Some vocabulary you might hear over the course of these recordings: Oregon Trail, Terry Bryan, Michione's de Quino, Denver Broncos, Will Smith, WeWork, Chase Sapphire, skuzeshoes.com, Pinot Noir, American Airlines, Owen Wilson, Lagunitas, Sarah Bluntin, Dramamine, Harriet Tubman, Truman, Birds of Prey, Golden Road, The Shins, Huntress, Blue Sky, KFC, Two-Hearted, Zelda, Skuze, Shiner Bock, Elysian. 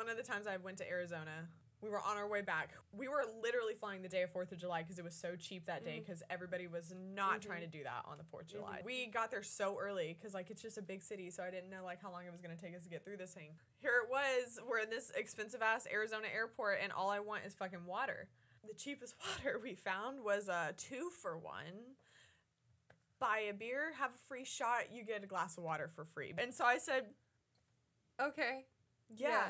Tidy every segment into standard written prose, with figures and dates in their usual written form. one of the times I went to Arizona, we were on our way back. We were literally flying the day of 4th of July because it was so cheap that day because everybody was not trying to do that on the 4th of July. We got there so early because, like, it's just a big city, so I didn't know, like, how long it was going to take us to get through this thing. Here it was. We're in this expensive-ass Arizona airport, and all I want is fucking water. The cheapest water we found was a 2-for-1. Buy a beer, have a free shot, you get a glass of water for free. And so I said, okay. Yeah.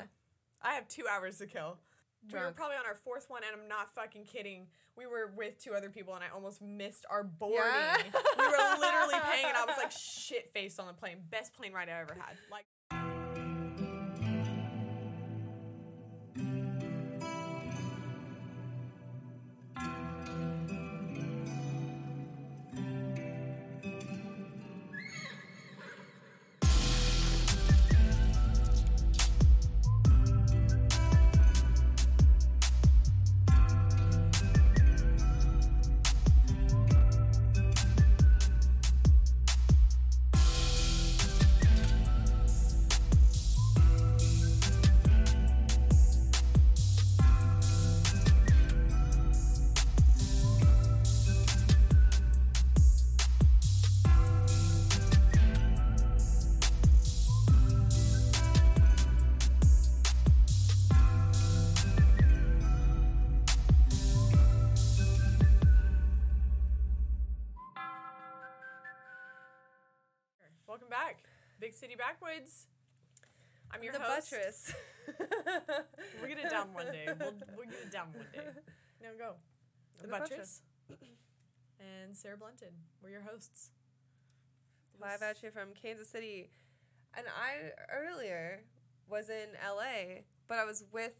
I have 2 hours to kill. Drunk. We were probably on our fourth one, and I'm not fucking kidding. We were with two other people, and I almost missed our boarding. Yeah. We were literally paying, and I was, like, shit-faced on the plane. Best plane ride I ever had. Like, Big City Backwoods. I'm your host. Buttress. We'll get it down one day. We'll get it down one day. No, go. The Buttress. And Sarah Bluntin. We're your hosts. Live at you from Kansas City. And I earlier was in LA, but I was with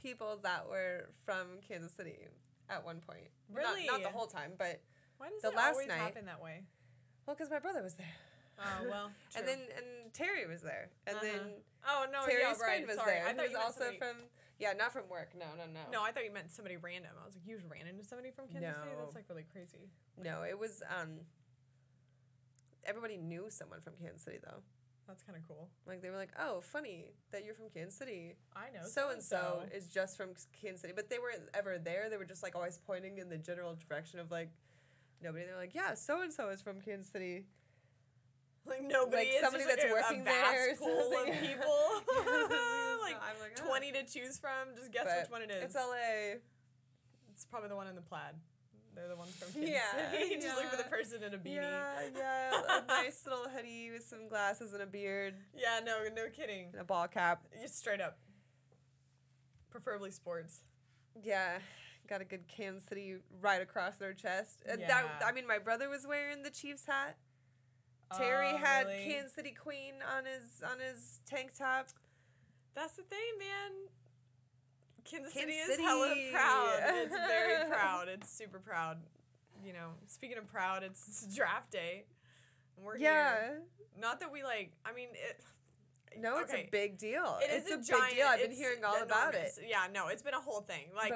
people that were from Kansas City at one point. Really? Not the whole time, but why does the it last always night happen that way? Well, because my brother was there. Oh, well, true. And Terry was there. And then oh, no, Terry's friend was there. I thought he was also from, not from work. No. No, I thought you meant somebody random. I was like, you just ran into somebody from Kansas City? That's, like, really crazy. No, it was, everybody knew someone from Kansas City, though. That's kind of cool. Like, they were like, oh, funny that you're from Kansas City. I know. So-and-so is just from Kansas City. But they weren't ever there. They were just, like, always pointing in the general direction of, like, nobody. They were like, yeah, so-and-so is from Kansas City. Like, nobody is. Somebody that's working there. It's a vast pool of people. like 20 to choose from. Just guess which one it is. It's L.A. It's probably the one in the plaid. They're the ones from Kansas City. Just look for the person in a beanie. Yeah. A nice little hoodie with some glasses and a beard. Yeah, no kidding. And a ball cap. Just straight up. Preferably sports. Yeah. Got a good Kansas City right across their chest. And my brother was wearing the Chiefs hat. Terry had Kansas City Queen on his tank top. That's the thing, man. Kansas City is hella proud. It's very proud. It's super proud. You know, speaking of proud, it's draft day. And we're here. Not that we it's a big deal. It's a big deal. I've been hearing all about it. Yeah, no, it's been a whole thing. Like,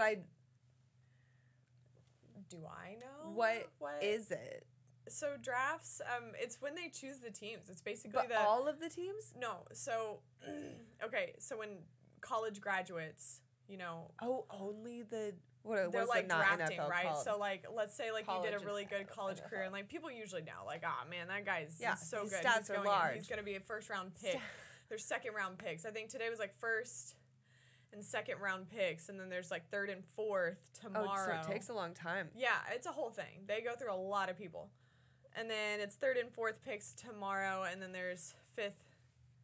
do I know? What is it? So drafts, it's when they choose the teams. It's basically all of the teams? No. So, so when college graduates, you know. Oh, only the, they're like drafting, NFL, right? So, like, let's say, like, you did a really good college NFL career. And, like, people usually know, like, man, that guy's so good. Stats he's going are large. He's going to be a first-round pick. There's second-round picks. I think today was, like, first and second-round picks. And then there's, like, third and fourth tomorrow. Oh, so it takes a long time. Yeah, it's a whole thing. They go through a lot of people. And then it's third and fourth picks tomorrow, and then there's fifth,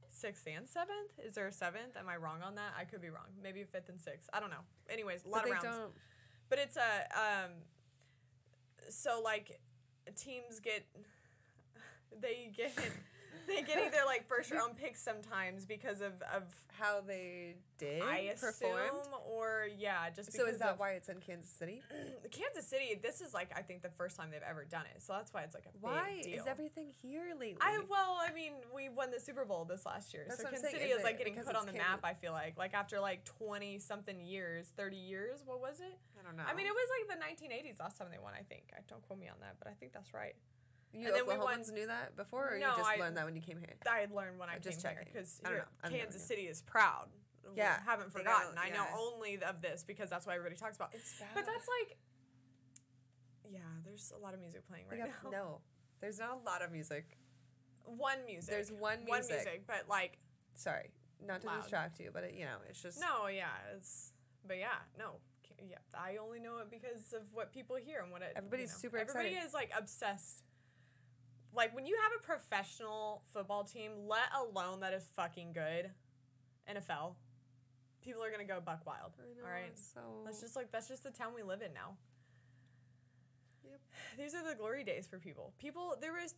sixth, and seventh? Is there a seventh? Am I wrong on that? I could be wrong. Maybe fifth and sixth. I don't know. Anyways, a lot of rounds. But it's so, like, teams get, they get either, like, first-round picks sometimes because of how they did perform, or, just because so is that why it's in Kansas City? Kansas City, this is, like, I think the first time they've ever done it, so that's why it's, like, a big deal. Why is everything here lately? We won the Super Bowl this last year, that's so Kansas City is, like, getting put on the map, I feel like. Like, after, like, 20-something years, 30 years, what was it? I don't know. I mean, it was, like, the 1980s last time they won, I think. Don't quote me on that, but I think that's right. You and Oklahomans knew that before, or you just learned that when you came here? I had learned when I came here, because Kansas City is proud. haven't forgotten. I know only of this because that's what everybody talks about. It's bad. But that's like, yeah, there's a lot of music playing right now. No, there's not a lot of music. There's one music, but like. Sorry, not to distract you, but it's just. No, yeah, it's. But yeah, no. Yeah, I only know it because of what people hear and what it. Everybody is like obsessed. Like when you have a professional football team, let alone that is fucking good, NFL, people are gonna go buck wild. I know, all right, so that's just the town we live in now. Yep. These are the glory days for people. There's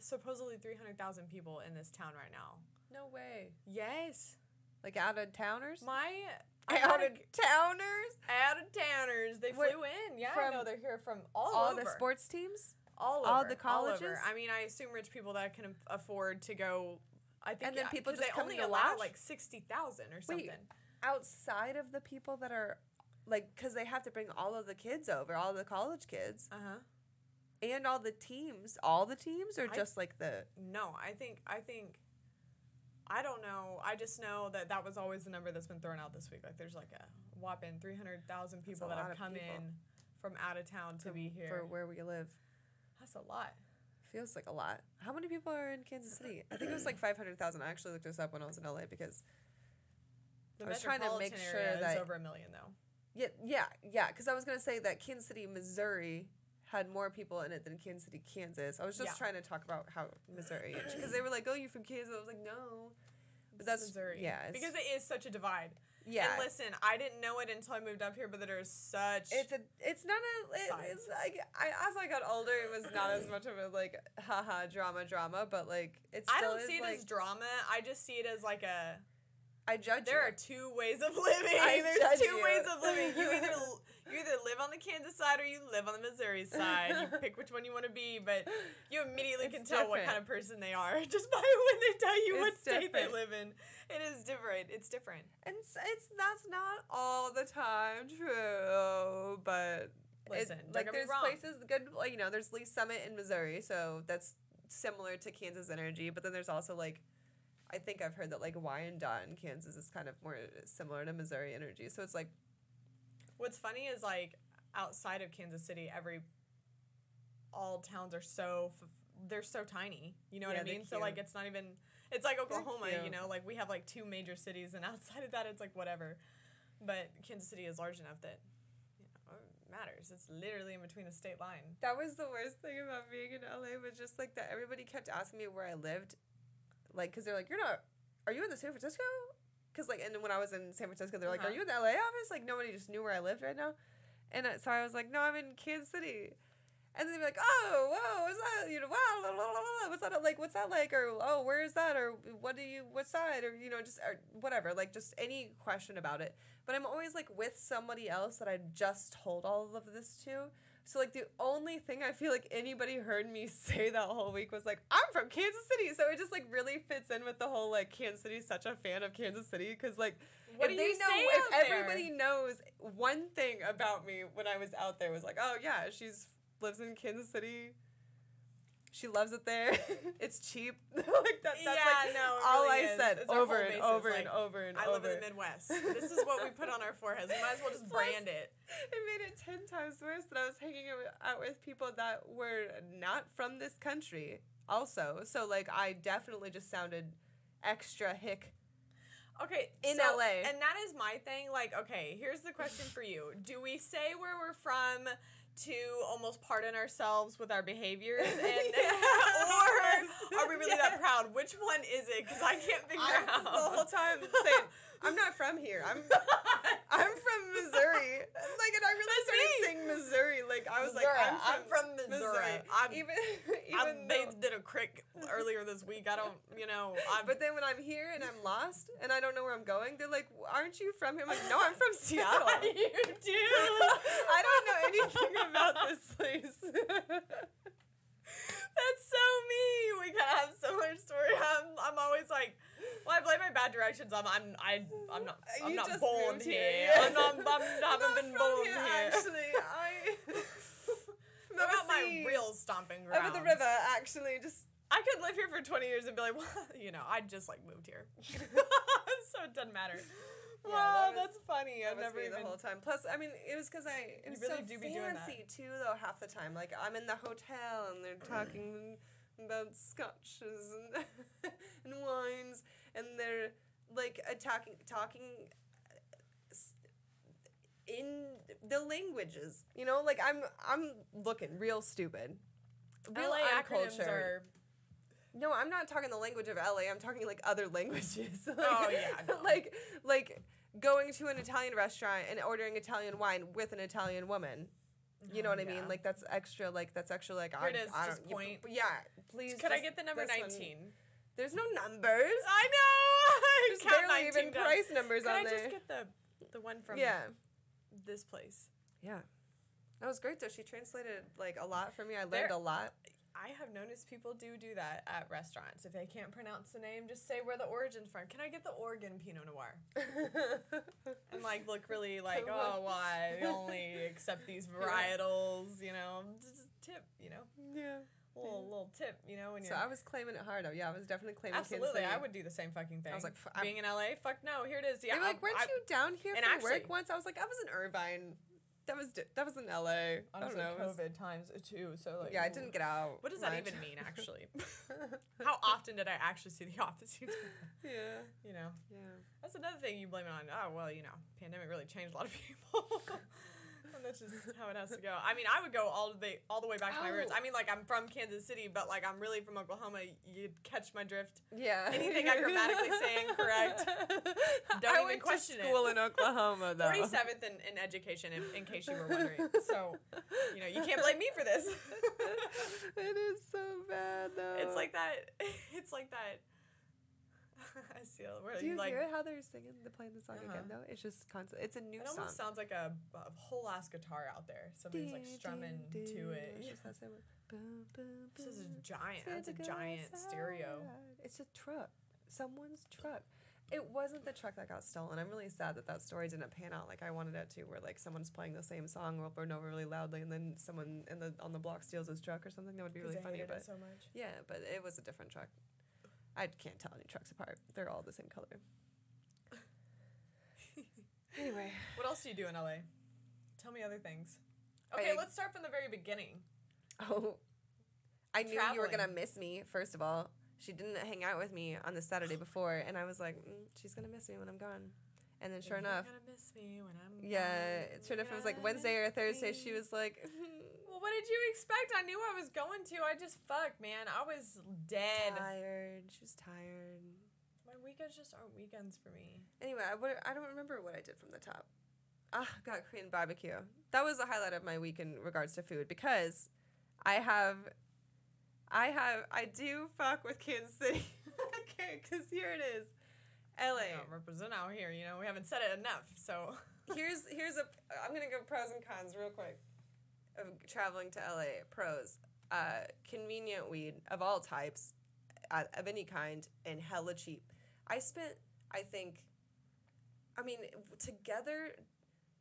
supposedly 300,000 people in this town right now. No way. Yes. Like out-of-towners? Out-of-towners. They flew in. Yeah, I know. They're here from all over. All the sports teams? All over. All the colleges? All over. I mean, I assume rich people that can afford to go, I think. And then people just come to allow lash? Like 60,000 or something. Wait, outside of the people that are, like, because they have to bring all of the kids over, all the college kids. Uh-huh. And all the teams, or just like the... No, I think... I don't know. I just know that was always the number that's been thrown out this week. Like, there's like a whopping 300,000 people that have come in from out of town to be here. For where we live. That's a lot. Feels like a lot. How many people are in Kansas City? I think it was like 500,000. I actually looked this up when I was in LA because I was trying to make sure that... It's over 1 million, though. Yeah. Because I was going to say that Kansas City, Missouri had more people in it than Kansas City, Kansas. I was just trying to talk about how Missouri, because they were like, oh, you're from Kansas. I was like, no. But that's Missouri. Yeah. Because it is such a divide. Yeah. And listen, I didn't know it until I moved up here, but there is such... It's like, as I got older, it was not as much of a, like, haha, drama, but, like, it's still I don't see it like, as drama. I just see it as, like, a... I judge There you. Are two ways of living. There's two you. Ways of living. You either live on the Kansas side or you live on the Missouri side. You pick which one you want to be, but you immediately can tell what kind of person they are just by when they tell you what state they live in. It is different. It's different. And it's that's not all the time true, but listen, like there's places good. You know, there's Lee Summit in Missouri, so that's similar to Kansas energy. But then there's also like. I think I've heard that, like, Wyandotte in Kansas is kind of more similar to Missouri energy. So it's, like... What's funny is, like, outside of Kansas City, all towns are so... They're so tiny. You know what I mean? So, like, it's not even... It's like Oklahoma, you know? Like, we have, like, two major cities, and outside of that, it's, like, whatever. But Kansas City is large enough that... It matters. It's literally in between the state line. That was the worst thing about being in LA, was just, like, that everybody kept asking me where I lived... Like, because they're like, are you in the San Francisco? Because, like, and when I was in San Francisco, they're like, are you in the LA office? Like, nobody just knew where I lived right now. And so I was like, no, I'm in Kansas City. And then they'd be like, oh, whoa, what's that? You know, wow, blah, blah, blah, blah. What's that like? Or, oh, where is that? Or what side? Or, you know, just or whatever. Like, just any question about it. But I'm always, like, with somebody else that I just told all of this to. So, like, the only thing I feel like anybody heard me say that whole week was, like, I'm from Kansas City. So it just, like, really fits in with the whole, like, Kansas City, such a fan of Kansas City. Because, like, everybody knows one thing about me when I was out there was, like, oh, yeah, she lives in Kansas City. She loves it there. It's cheap. Like, that's all I said over and over. I live in the Midwest. This is what we put on our foreheads. We might as well just brand it. It made it 10 times worse that I was hanging out with people that were not from this country also. So, like, I definitely just sounded extra hick. Okay, LA. And that is my thing. Like, okay, here's the question for you. Do we say where we're from to almost pardon ourselves with our behaviors? And or are we really that proud? Which one is it? Because I can't figure out. The whole time saying, I'm not from here. I'm from Missouri. Like, and I really started saying Missouri. Like, I was Missouri. Like, I'm from Missouri. I bathed in a creek earlier this week. I don't, you know. But then when I'm here and I'm lost and I don't know where I'm going, they're like, aren't you from here? I'm like, no, I'm from Seattle. You do. I don't know anything about this place. That's so me. We kind of have similar story. I'm always like, well, I blame my bad directions. I'm not born here. I haven't been born here. Actually, What about my real stomping grounds? Over the river, actually, I could live here for 20 years and be like, well, you know, I just, like, moved here. I'm so it doesn't matter. Yeah, wow, that's funny. I've never even... the whole time. Plus, I mean, it was because I... was really so do be fancy, doing that. Too, though, half the time. Like, I'm in the hotel, and they're talking about scotches and and wines, and they're, like, talking in the languages. You know? Like, I'm looking real stupid. Real LA acronyms are... No, I'm not talking the language of LA. I'm talking, like, other languages. Like, oh, yeah. No. Like going to an Italian restaurant and ordering Italian wine with an Italian woman. You know what I mean? Like, that's extra, like... Here it is, I just point. Yeah, please. Could I get the number 19? One. There's no numbers. I know! There's barely even price numbers on there. Could I just get the one from this place? Yeah. That was great, though. She translated, like, a lot for me. I learned a lot. I have noticed people do that at restaurants. If they can't pronounce the name, just say where the origin's from. Can I get the Oregon Pinot Noir? And, like, look really like, oh, why? They only accept these varietals, you know? Just a tip, you know? Yeah. Little tip, you know? When you're... So I was claiming it hard, though. Yeah, I was definitely claiming it. Absolutely. I would do the same fucking thing. I was like, being in L.A., fuck no, here it is. Yeah, they were like, weren't you down here for work once? I was like, I was in Irvine. That was in LA. Honestly, I don't know. COVID times too. So like, yeah, I didn't get out. What does that even mean, actually? How often did I actually see The Office? Yeah, you know. Yeah, that's another thing you blame it on. Oh well, you know, pandemic really changed a lot of people, and that's just how it has to go. I mean, I would go all the way back to my roots. I mean, like I'm from Kansas City, but like I'm really from Oklahoma. You'd catch my drift. Yeah. Anything I grammatically say incorrect, don't even question it. I went to school in Oklahoma though. 47th in education in case you were wondering. So, you know, you can't blame me for this. It is so bad, though. It's like that. I see it. Do you hear how they're singing? They're playing the song again, though? It's just constant. It's a new song. It almost sounds like a whole-ass guitar out there. Somebody's, like, strumming to it. It's just this is a giant. That's a giant stereo. It's a truck. Someone's truck. It wasn't the truck that got stolen. I'm really sad that story didn't pan out like I wanted it to, where like someone's playing the same song over and over really loudly, and then someone on the block steals his truck or something. That would be really funny. Hated it so much. Yeah, but it was a different truck. I can't tell any trucks apart. They're all the same color. Anyway, what else do you do in LA? Tell me other things. Okay, let's start from the very beginning. Oh, I knew you were gonna miss me. First of all. She didn't hang out with me on the Saturday before, and I was like, she's going to miss me when I'm gone. And then sure enough... You're going to miss me when I'm gone. Yeah, sure enough, it was like Wednesday or Thursday, she was like... Well, what did you expect? I knew I was going to. I just, man. I was dead. Tired. She was tired. My weekends just aren't weekends for me. Anyway, I don't remember what I did from the top. Got Korean barbecue. That was the highlight of my week in regards to food, because I do fuck with Kansas City. Okay, because here it is. LA. I represent out here, you know. We haven't said it enough, so. I'm going to go pros and cons real quick of traveling to LA. Pros. Convenient weed of all types, of any kind, and hella cheap. I spent, together,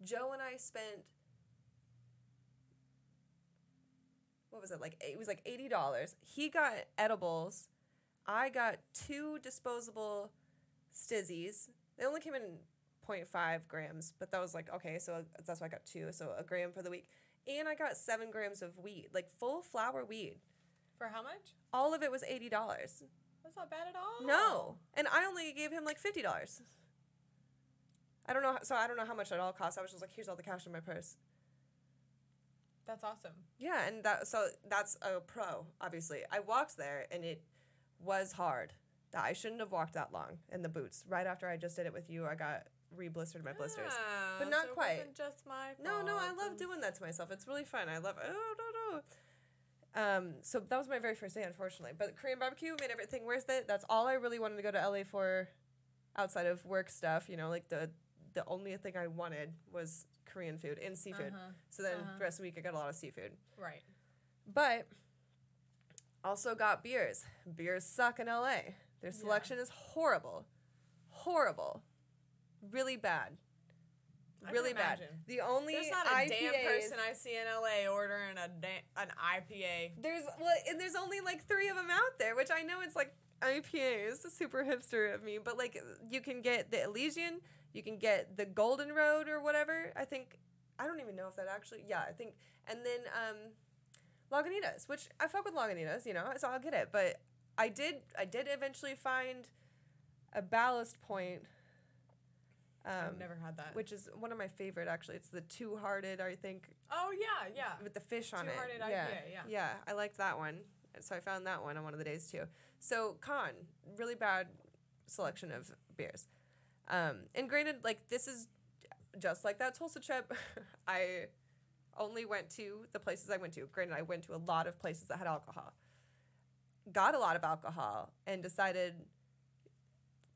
Joe and I spent... What was it, like? It was like $80. He got edibles. I got 2 disposable stizzies. They only came in 0.5 grams, but that was like, okay, so that's why I got 2, so a gram for the week. And I got 7 grams of weed, like full flower weed. For how much? All of it was $80. That's not bad at all. No. And I only gave him like $50. I don't know how much it all cost. I was just like, here's all the cash in my purse. That's awesome. Yeah, and that's a pro, obviously. I walked there, and it was hard. I shouldn't have walked that long in the boots. Right after I just did it with you, I got re-blistered my blisters. But not so quite. It wasn't just my fault. No, I love doing that to myself. It's really fun. I love it. So that was my very first day, unfortunately. But Korean barbecue made everything worth it. That's all I really wanted to go to LA for outside of work stuff, you know, like the only thing I wanted was Korean food and seafood. Uh-huh. So then the rest of the week I got a lot of seafood. Right. But also got beers. Beers suck in LA. Their selection is horrible. Horrible. Really bad. Really bad. The only there's not a IPAs, damn person I see in LA ordering an IPA. There's only like 3 of them out there, which I know it's like IPAs, super hipster of me, but like you can get the Elysian, you can get the Golden Road or whatever. I think, I don't even know if that actually, yeah, I think, and then Lagunitas, which I fuck with Lagunitas, you know, so I'll get it. But I did eventually find a Ballast Point. I've never had that. Which is one of my favorite, actually. It's the Two-Hearted, I think. Oh, yeah, yeah. With the fish on it. Two-Hearted IPA, yeah. Yeah, I liked that one. So I found that one on one of the days, too. So, con, really bad selection of beers. And granted, like, this is just like that Tulsa trip. I only went to the places I went to. Granted, I went to a lot of places that had alcohol. Got a lot of alcohol and decided...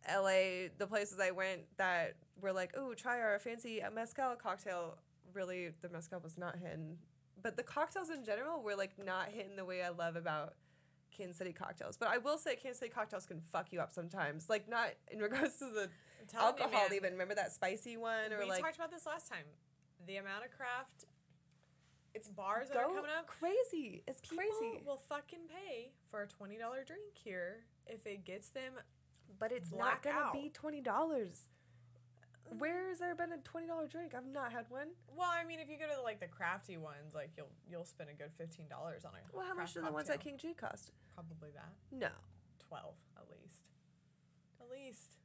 LA, the places I went that were like, oh, try our fancy mezcal cocktail. Really, the mezcal was not hitting. But the cocktails in general were like not hitting the way I love about Kansas City cocktails. But I will say Kansas City cocktails can fuck you up sometimes. Like not in regards to the alcohol even. Remember that spicy one? Or we like, talked about this last time. The amount of craft, it's bars that are coming up. Crazy. It's crazy. People will fucking pay for a $20 drink here if it gets them... But it's not going to be $20. Where has there been a $20 drink? I've not had one. Well, I mean, if you go to like the crafty ones, like you'll spend a good $15 on a craft. Well, how much do the ones at King G cost? Probably that. No. 12 at least. At least.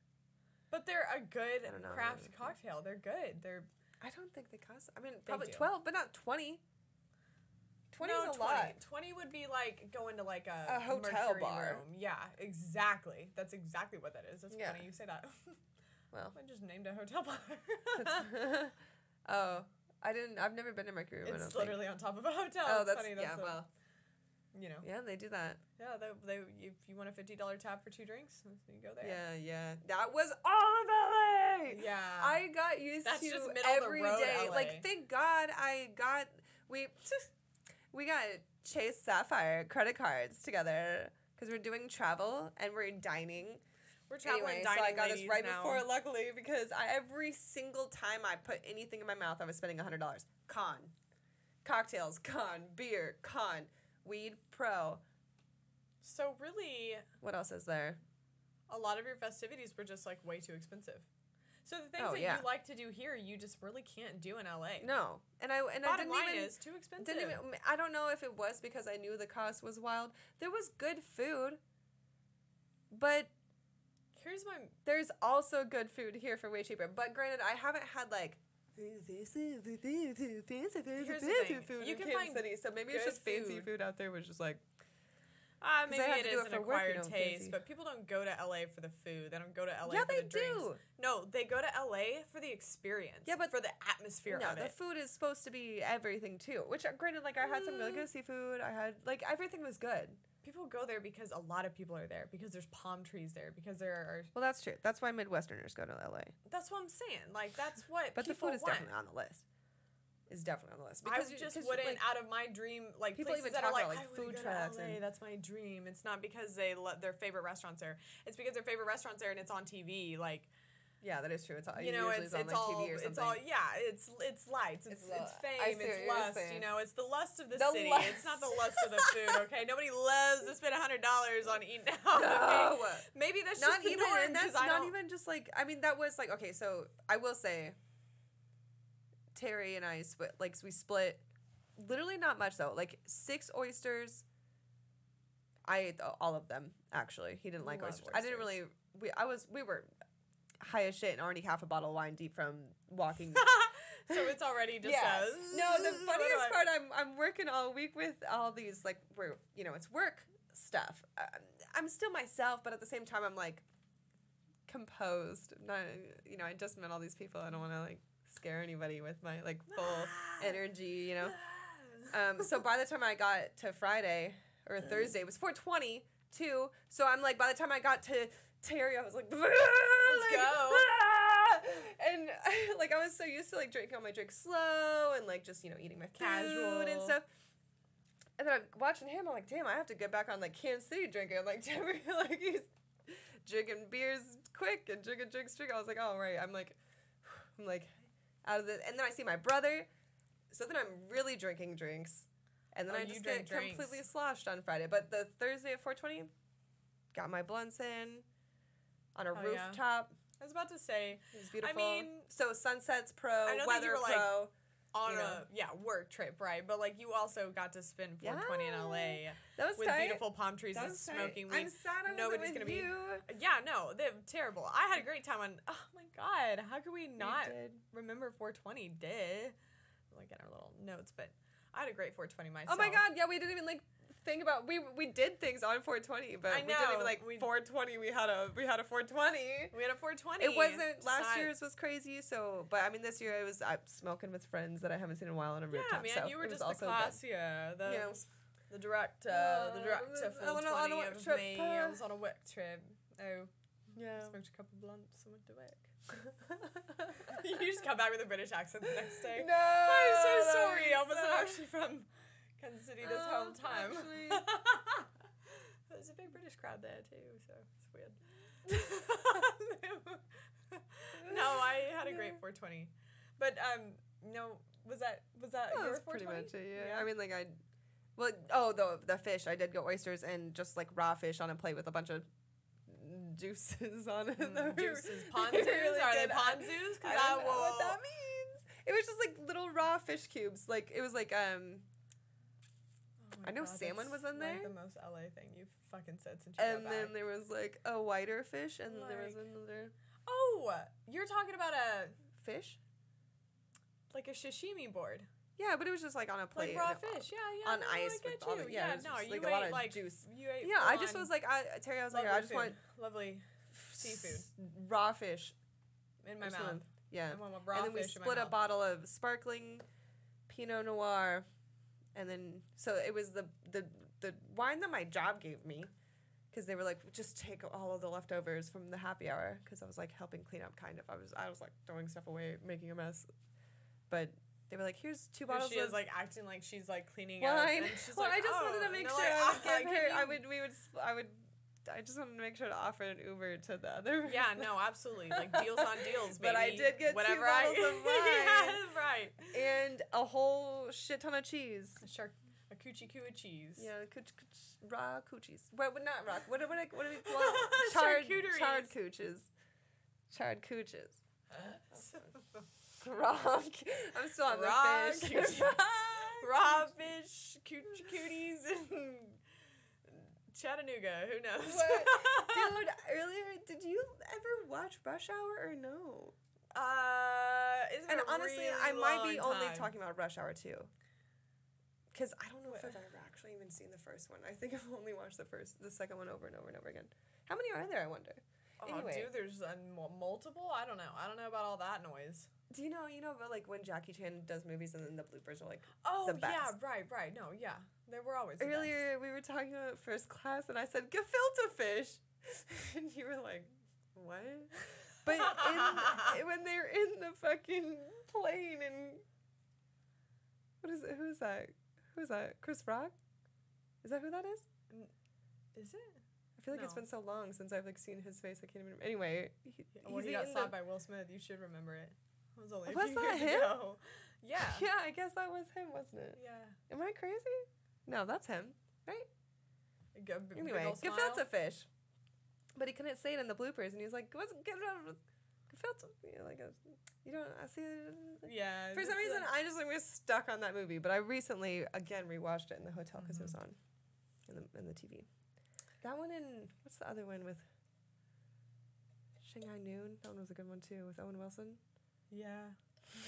But they're a good craft cocktail. They're good. I don't think they cost. I mean, probably 12, but not 20. 20 is a lot. 20 would be like going to like a hotel bar. Room. Yeah, exactly. That's exactly what that is. That's funny you say that. Well, I just named a hotel bar. Oh, I didn't. I've never been to Mercury Room. It's literally on top of a hotel. Oh, that's funny. That's you know. Yeah, they do that. Yeah, they if you want a $50 tab for two drinks, you go there. Yeah, yeah. That was all of LA. Yeah, I got used to just every day. LA. Like, thank God I got We got Chase Sapphire credit cards together because we're doing travel and we're dining. We're traveling anyway, dining. So I got us right before, luckily, because every single time I put anything in my mouth, I was spending $100. Con. Cocktails, con. Beer, con. Weed, pro. So really... What else is there? A lot of your festivities were just, like, way too expensive. So the things you like to do here, you just really can't do in LA. No, and bottom line is too expensive. I don't know if it was because I knew the cost was wild. There was good food, but there's also good food here for way cheaper. But granted, I haven't had like fancy food in Kansas City, so maybe it's just fancy food out there, which is like. Maybe it is an acquired taste, but people don't go to LA for the food. They don't go to LA for the drinks. Yeah, they do. No, they go to LA for the experience. Yeah, but for the atmosphere of it. No, the food is supposed to be everything too. Which, granted, like I had some really good seafood. I had like everything was good. People go there because a lot of people are there because there's palm trees there because there are. Well, that's true. That's why Midwesterners go to LA. That's what I'm saying. Like that's what. But the food is definitely on the list. Is definitely on the list. Because I just wouldn't, like, out of my dream, like, people places even that are like, about, like food trucks. LA, that's my dream. It's not because their favorite restaurants are. It's because their favorite restaurants are and it's on TV. Like, yeah, that is true. It's all, you know, it's on, like, all TV or something. It's all, yeah, it's lights, it's fame, it's lust, you know, it's the lust of the city. Lust. It's not the lust of the food, okay? Nobody loves to spend $100 on eating out. No. Okay? Maybe that's not just even, norm, and that's not even just like, I mean, that was like, okay, so I will say. Terry and I split literally not much though, like 6 oysters. I ate all of them actually. He didn't like oysters. I didn't really. We were high as shit and already half a bottle of wine deep from walking. So it's already just no. The funniest part, I'm working all week with all these like we're you know it's work stuff. I'm still myself, but at the same time I'm like composed. I'm not you know I just met all these people. I don't want to like. Scare anybody with my like full energy, you know. So by the time I got to Friday or Thursday, it was 4:22. So I'm like, by the time I got to Terry, I was like, let's go. And like I was so used to like drinking all my drinks slow and like just you know eating my casual and stuff. And then I'm watching him. I'm like, damn, I have to get back on like Kansas City drinking. I'm like, damn, like he's drinking beers quick and drinking drinks. I was like, oh right. I'm like. Out of the, and then I see my brother, so then I'm really drinking drinks, and then I just get completely sloshed on Friday. But the Thursday at 4:20, got my blunts in on a rooftop. Yeah. I was about to say. It was beautiful. I mean, so sunsets pro, weather pro. Like, on a work trip, right? But, like, you also got to spend 420 in L.A. That was tight. Beautiful palm trees and smoking weed. I'm sad I wasn't with you. Yeah, no, they're terrible. I had a great time on, oh, my God, how could we not remember 420? Duh. I'm looking at our little notes, but I had a great 420 myself. Oh, my God, yeah, we didn't even, like, think about, we did things on 420, but we didn't even, like, 420, we had a 420. We had a 420. It wasn't, last year's was crazy, so, but, I mean, this year I'm smoking with friends that I haven't seen in a while on a rooftop, so. Yeah, man, you were just the class, the direct, full 20 of me. I was on a work trip. Oh. Yeah. Smoked a couple blunts and went to work. You just come back with a British accent the next day. No! I'm so sorry, I wasn't actually from... Kansas City this whole time. There's a big British crowd there too, so it's weird. No, I had a great 420, but was that your 420? Pretty much it, yeah. I mean, like the fish. I did go oysters and just like raw fish on a plate with a bunch of juices on it. Juices, ponzoos? Really are they ponzoos? Because I don't know what that means. It was just like little raw fish cubes. Like it was like I know salmon was in there. Like the most LA thing you've fucking said since you got back. And then there was like a whiter fish, and then there was another. Oh, you're talking about a fish? Like a sashimi board. Yeah, but it was just like on a plate. Like raw fish, yeah. On ice. I get you. Yeah, no, you ate like juice. You ate. Yeah, I just was like, Terry, I was like, I just want lovely seafood, raw fish in my mouth. Yeah, I want raw fish in my mouth. And then we split a bottle of sparkling Pinot Noir. And then, so it was the wine that my job gave me, because they were like, just take all of the leftovers from the happy hour, because I was like helping clean up, kind of. I was like throwing stuff away, making a mess, but they were like, here's 2 bottles. She was like acting like she's like cleaning up. And she's like, I just wanted to make sure I would give her. I just wanted to make sure to offer an Uber to the other. Yeah, no, absolutely. Like, deals on deals, baby. But I did get two bottles of wine. Yeah, right. And a whole shit ton of cheese. A coochie-coo of cheese. Yeah, raw coochies. Well, not raw. What do we call it? Charred cooches. Charred cooches. I'm still on the fish. Raw fish, coochie cooties, and... Chattanooga, who knows? Dude, earlier, did you ever watch Rush Hour or no? And honestly, I might be only talking about Rush Hour 2. Because I don't know if I've ever actually even seen the first one. I think I've only watched the second one over and over and over again. How many are there, I wonder? Oh, anyway. Dude, there's multiple? I don't know. I don't know about all that noise. Do you know, but like when Jackie Chan does movies and then the bloopers are like the best. Oh, yeah, right. No, yeah. They were always the Earlier, best. We were talking about first class and I said, gefilte fish. And you were like, what? But when they're in the fucking plane and... What is it? Who's that? Chris Rock? Is that who that is? Is it? I feel like it's been so long since I've like seen his face. I can't even remember. Anyway, he got slapped by Will Smith. You should remember it. It was only a few years ago. Yeah. Yeah, I guess that was him, wasn't it? Yeah. Am I crazy? No, that's him, right? Anyway, gefilte fish. But he couldn't say it in the bloopers, and he was like, "What's gefilte?" You don't. I see. Yeah. For some reason, I just was stuck on that movie. But I recently again rewatched it in the hotel because it was on, in the TV. That one and what's the other one with Shanghai Noon? That one was a good one too with Owen Wilson. Yeah.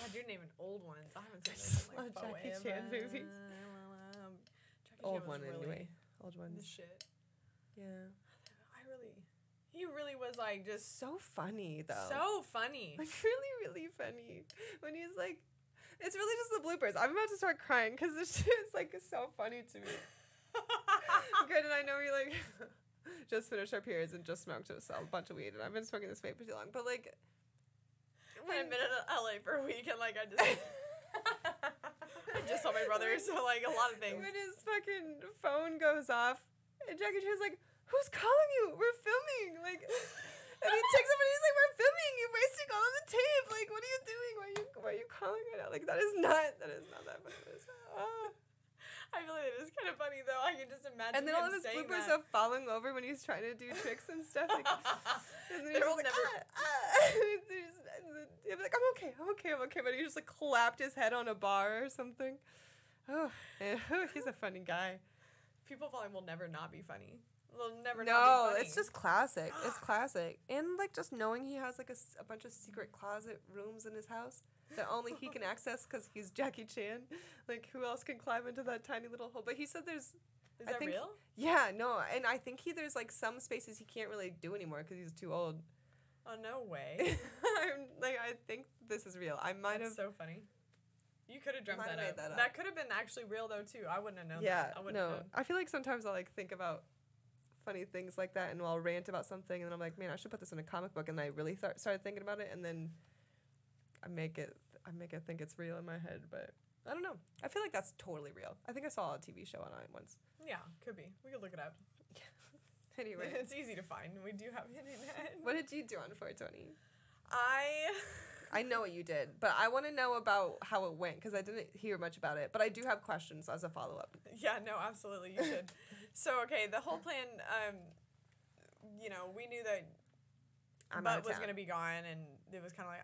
God, you're naming old ones. I haven't seen them in like Jackie Chan movies. Jackie Chan one really anyway. Old ones. The shit. Yeah. He really was like just so funny though. So funny. Like really, really funny when he's like, it's really just the bloopers. I'm about to start crying because this shit is like so funny to me. Good, and I know we like just finished our periods and just smoked a bunch of weed, and I've been smoking this vape for too long. But like, I've been in LA for a week, and like I just saw my brother, so like a lot of things. When his fucking phone goes off, and Jackie Chan's like, "Who's calling you? We're filming!" Like, and he takes up and he's like, "We're filming! You're wasting all of the tape! Like, what are you doing? Why are you calling right now? Like, that is not that funny." I feel like it is kind of funny, though. I can just imagine. And then all of his bloopers of falling over when he's trying to do tricks and stuff. Like, and then he's like, he's like, I'm okay. But he just like clapped his head on a bar or something. Oh, he's a funny guy. People falling will never not be funny. They'll never not be funny. No, it's just classic. It's classic. And like just knowing he has like a bunch of secret closet rooms in his house. That only he can access because he's Jackie Chan. Like, who else can climb into that tiny little hole? But he said there's... Is that real? Yeah, no. And I think there's, like, some spaces he can't really do anymore because he's too old. Oh, no way. I think this is real. I might have... That's so funny. You could have dreamt that up. That could have been actually real, though, too. I wouldn't have known that. I wouldn't have known. I feel like sometimes I'll, like, think about funny things like that and I'll rant about something and then I'm like, man, I should put this in a comic book. And I really started thinking about it and then... I make it think it's real in my head, but I don't know. I feel like that's totally real. I think I saw a TV show on it once. Yeah, could be. We could look it up. Yeah. Anyway. It's easy to find. We do have internet. What did you do on 420? I know what you did, but I want to know about how it went, because I didn't hear much about it, but I do have questions as a follow-up. Yeah, no, absolutely, you should. So, okay, the whole plan, we knew that... Butt was going to be gone, and it was kind of like,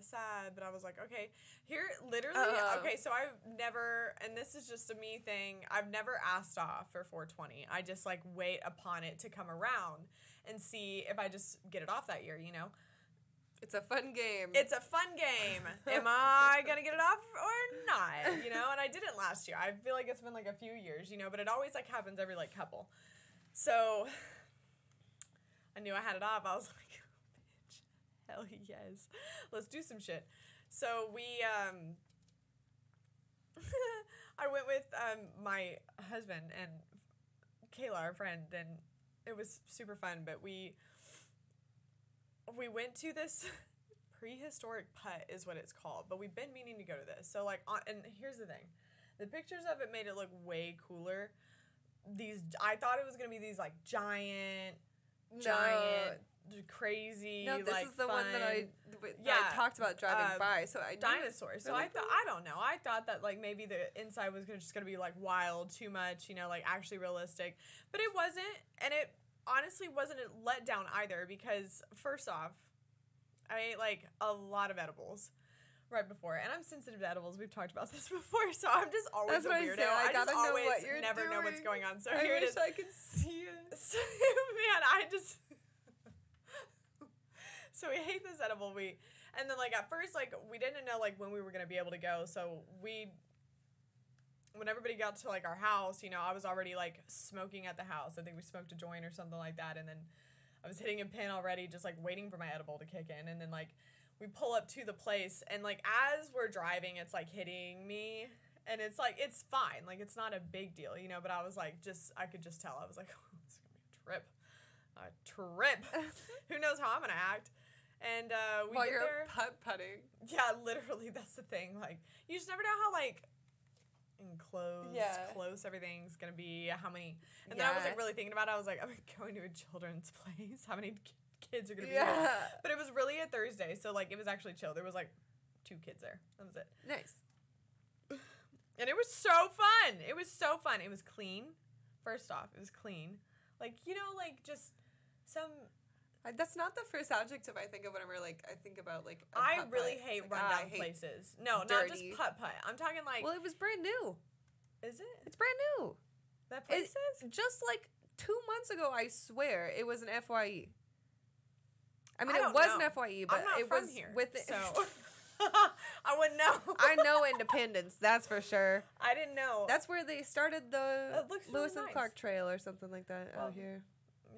sad, but I was like, okay. Here, literally, okay, so I've never, and this is just a me thing, I've never asked off for 420. I just, like, wait upon it to come around and see if I just get it off that year, you know? It's a fun game. Am I going to get it off or not, you know? And I didn't last year. I feel like it's been, like, a few years, you know, but it always, like, happens every, like, couple. So... I knew I had it off. I was like, oh, bitch, hell yes. Let's do some shit. So we, I went with my husband and Kayla, our friend, and it was super fun. But we went to this prehistoric putt is what it's called. But we've been meaning to go to this. So, like, and here's the thing. The pictures of it made it look way cooler. I thought it was going to be these, like, giant, crazy. No, this is the fun one that I talked about driving by. So I dinosaurs. So I thought, I don't know. I thought that like maybe the inside was just gonna be like wild, too much, you know, like actually realistic, but it wasn't, and it honestly wasn't a letdown either because first off, I ate like a lot of edibles. Right before, and I'm sensitive to edibles. We've talked about this before, so I'm just always a weirdo. I just always never know what's going on. So here it is. I wish I could see it. So, man, I just. So we ate this edible. And then like at first like we didn't know like when we were gonna be able to go. So when everybody got to like our house, you know, I was already like smoking at the house. I think we smoked a joint or something like that, and then I was hitting a pin already, just like waiting for my edible to kick in, and then like. We pull up to the place, and, like, as we're driving, it's, like, hitting me, and it's, like, it's fine. Like, it's not a big deal, you know, but I was, like, I could just tell. I was, like, oh, this is going to be a trip. Who knows how I'm going to act? And we while get you're there. Putt-putting. Yeah, literally, that's the thing. Like, you just never know how, like, close everything's going to be, how many. And then I was, like, really thinking about it. I was, like, I'm going to a children's place. How many kids are gonna be there. But it was really a Thursday, so like it was actually chill. There was like 2 kids there. That was it. Nice. And it was so fun. It was clean. First off, it was clean. Like, you know, like just some. That's not the first adjective I think of whenever like I think about like. I really hate like, rundown places. No, dirty. Not just putt putt. I'm talking like. Well, it was brand new. Is it? It's brand new. That place is just like 2 months ago. I swear it was an FYE. I mean, it was an FYE, but it was here, with it. So. I wouldn't know. I know Independence, that's for sure. I didn't know. That's where they started the Lewis and Clark Trail or something like that out here.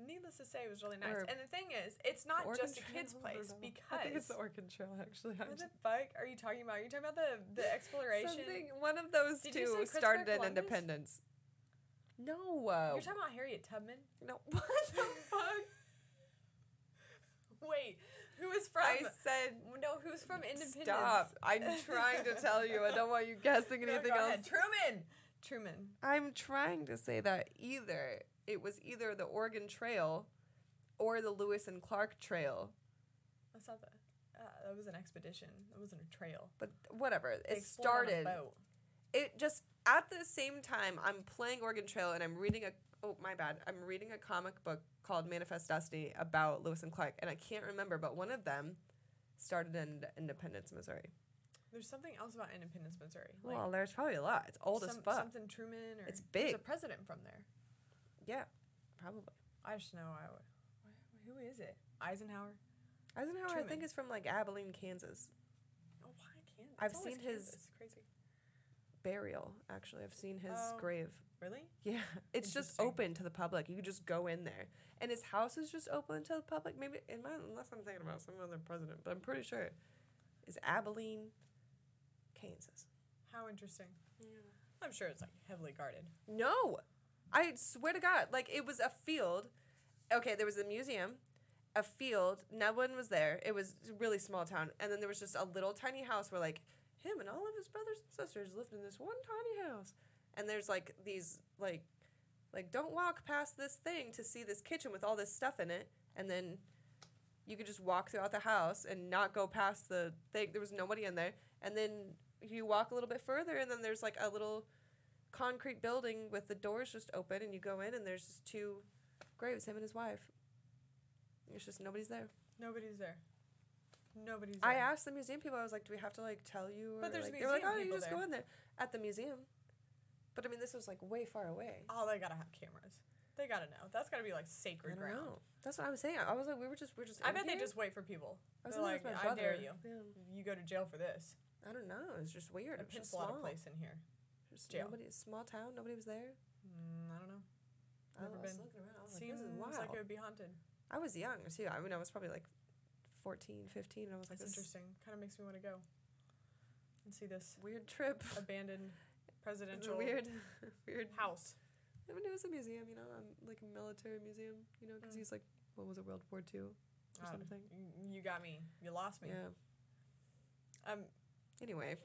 Needless to say, it was really nice. And the thing is, it's not just a kid's place because... I think it's the Oregon Trail, actually. What the fuck are you talking about? Are you talking about the exploration? Something, one of those two started in Independence. No. You're talking about Harriet Tubman? No. What the fuck? Wait, who is from? I said no. Who's from Independence? Stop! I'm trying to tell you. I don't want you guessing anything else. Truman. I'm trying to say that either it was either the Oregon Trail, or the Lewis and Clark Trail. I saw that. That was an expedition. That wasn't a trail. But whatever. It started. On a boat. It just at the same time, I'm playing Oregon Trail and I'm reading a I'm reading a comic book called Manifest Destiny about Lewis and Clark, and I can't remember, but one of them started in Independence, Missouri. There's something else about Independence, Missouri. Like, well, there's probably a lot. It's old as fuck. Something Truman or... It's big. There's a president from there. Yeah, probably. I just know I would... Who is it? Eisenhower? Eisenhower, Truman. I think, is from, like, Abilene, Kansas. Oh, why Kansas? I've seen Kansas. His... crazy. Burial, actually. I've seen his grave. Really? Yeah. It's just open to the public. You can just go in there. And his house is just open to the public. Maybe, unless I'm thinking about some other president, but I'm pretty sure it's Abilene, Kansas. How interesting. Yeah. I'm sure it's, like, heavily guarded. No! I swear to God. Like, it was a field... Okay, there was a museum, a field. No one was there. It was a really small town. And then there was just a little tiny house where, like, him and all of his brothers and sisters lived in this one tiny house. And there's, like, these, like don't walk past this thing to see this kitchen with all this stuff in it. And then you could just walk throughout the house and not go past the thing. There was nobody in there. And then you walk a little bit further, and then there's, like, a little concrete building with the doors just open. And you go in, and there's just two... graves, him and his wife. It's just nobody's there. Nobody's there. I asked the museum people. I was like, "Do we have to like tell you?" Or, but there's like, museum. They were like, "Oh, you just go in there at the museum." But I mean, this was like way far away. Oh, they gotta have cameras. They gotta know. That's gotta be like sacred ground. I don't know. That's what I was saying. I was like, we're just. I bet here. They just wait for people. I was like, I dare you. Yeah. You go to jail for this. I don't know. It's just weird. It pints a lot of place in here. Just jail. Nobody. Small town. Nobody was there. I don't know. Never been. I was looking around. I was like, this is wild. Seems like it would be haunted. I was young, too. I mean, I was probably like 14, 15, and I was like, that's interesting. Kind of makes me want to go and see this. Weird trip. Abandoned presidential weird house. I mean, it was a museum, you know, like a military museum, you know, because he's like, what was it, World War II or something? You got me. You lost me. Yeah. Anyway,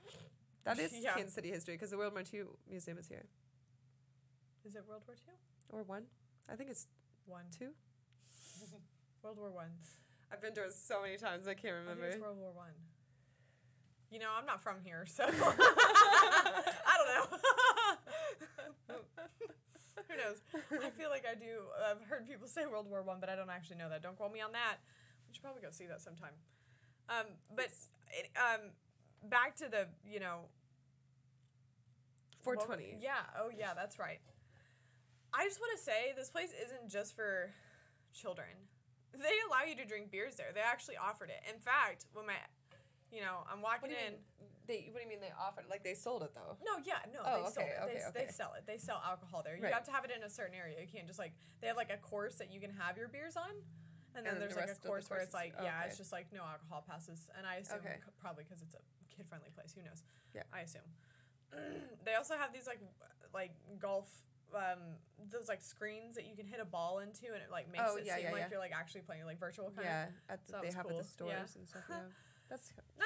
that is Kansas City history, because the World War II museum is here. Is it World War II? Or one. I think it's one. Two? World War I. I've been to it so many times, I can't remember. I think it's World War I. You know, I'm not from here, so... I don't know. Who knows? I feel like I do. I've heard people say World War I, but I don't actually know that. Don't quote me on that. We should probably go see that sometime. Back to the, you know... 420. Yeah. Oh, yeah, that's right. I just want to say this place isn't just for children. They allow you to drink beers there. They actually offered it. In fact, when I'm walking in. What do you mean they offered it? Like they sold it though? No, yeah, no, oh, they sold it. They sell it. They sell alcohol there. You have to have it in a certain area. You can't just like they have like a course that you can have your beers on. And then there's like a course where it's like, it's just like no alcohol passes. And I assume probably because it's a kid-friendly place. Who knows? Yeah. I assume. They also have these like golf those like screens that you can hit a ball into and it like makes it seem like you're like actually playing like virtual kind of. They have it at the stores and stuff. Yeah. That's cute. No,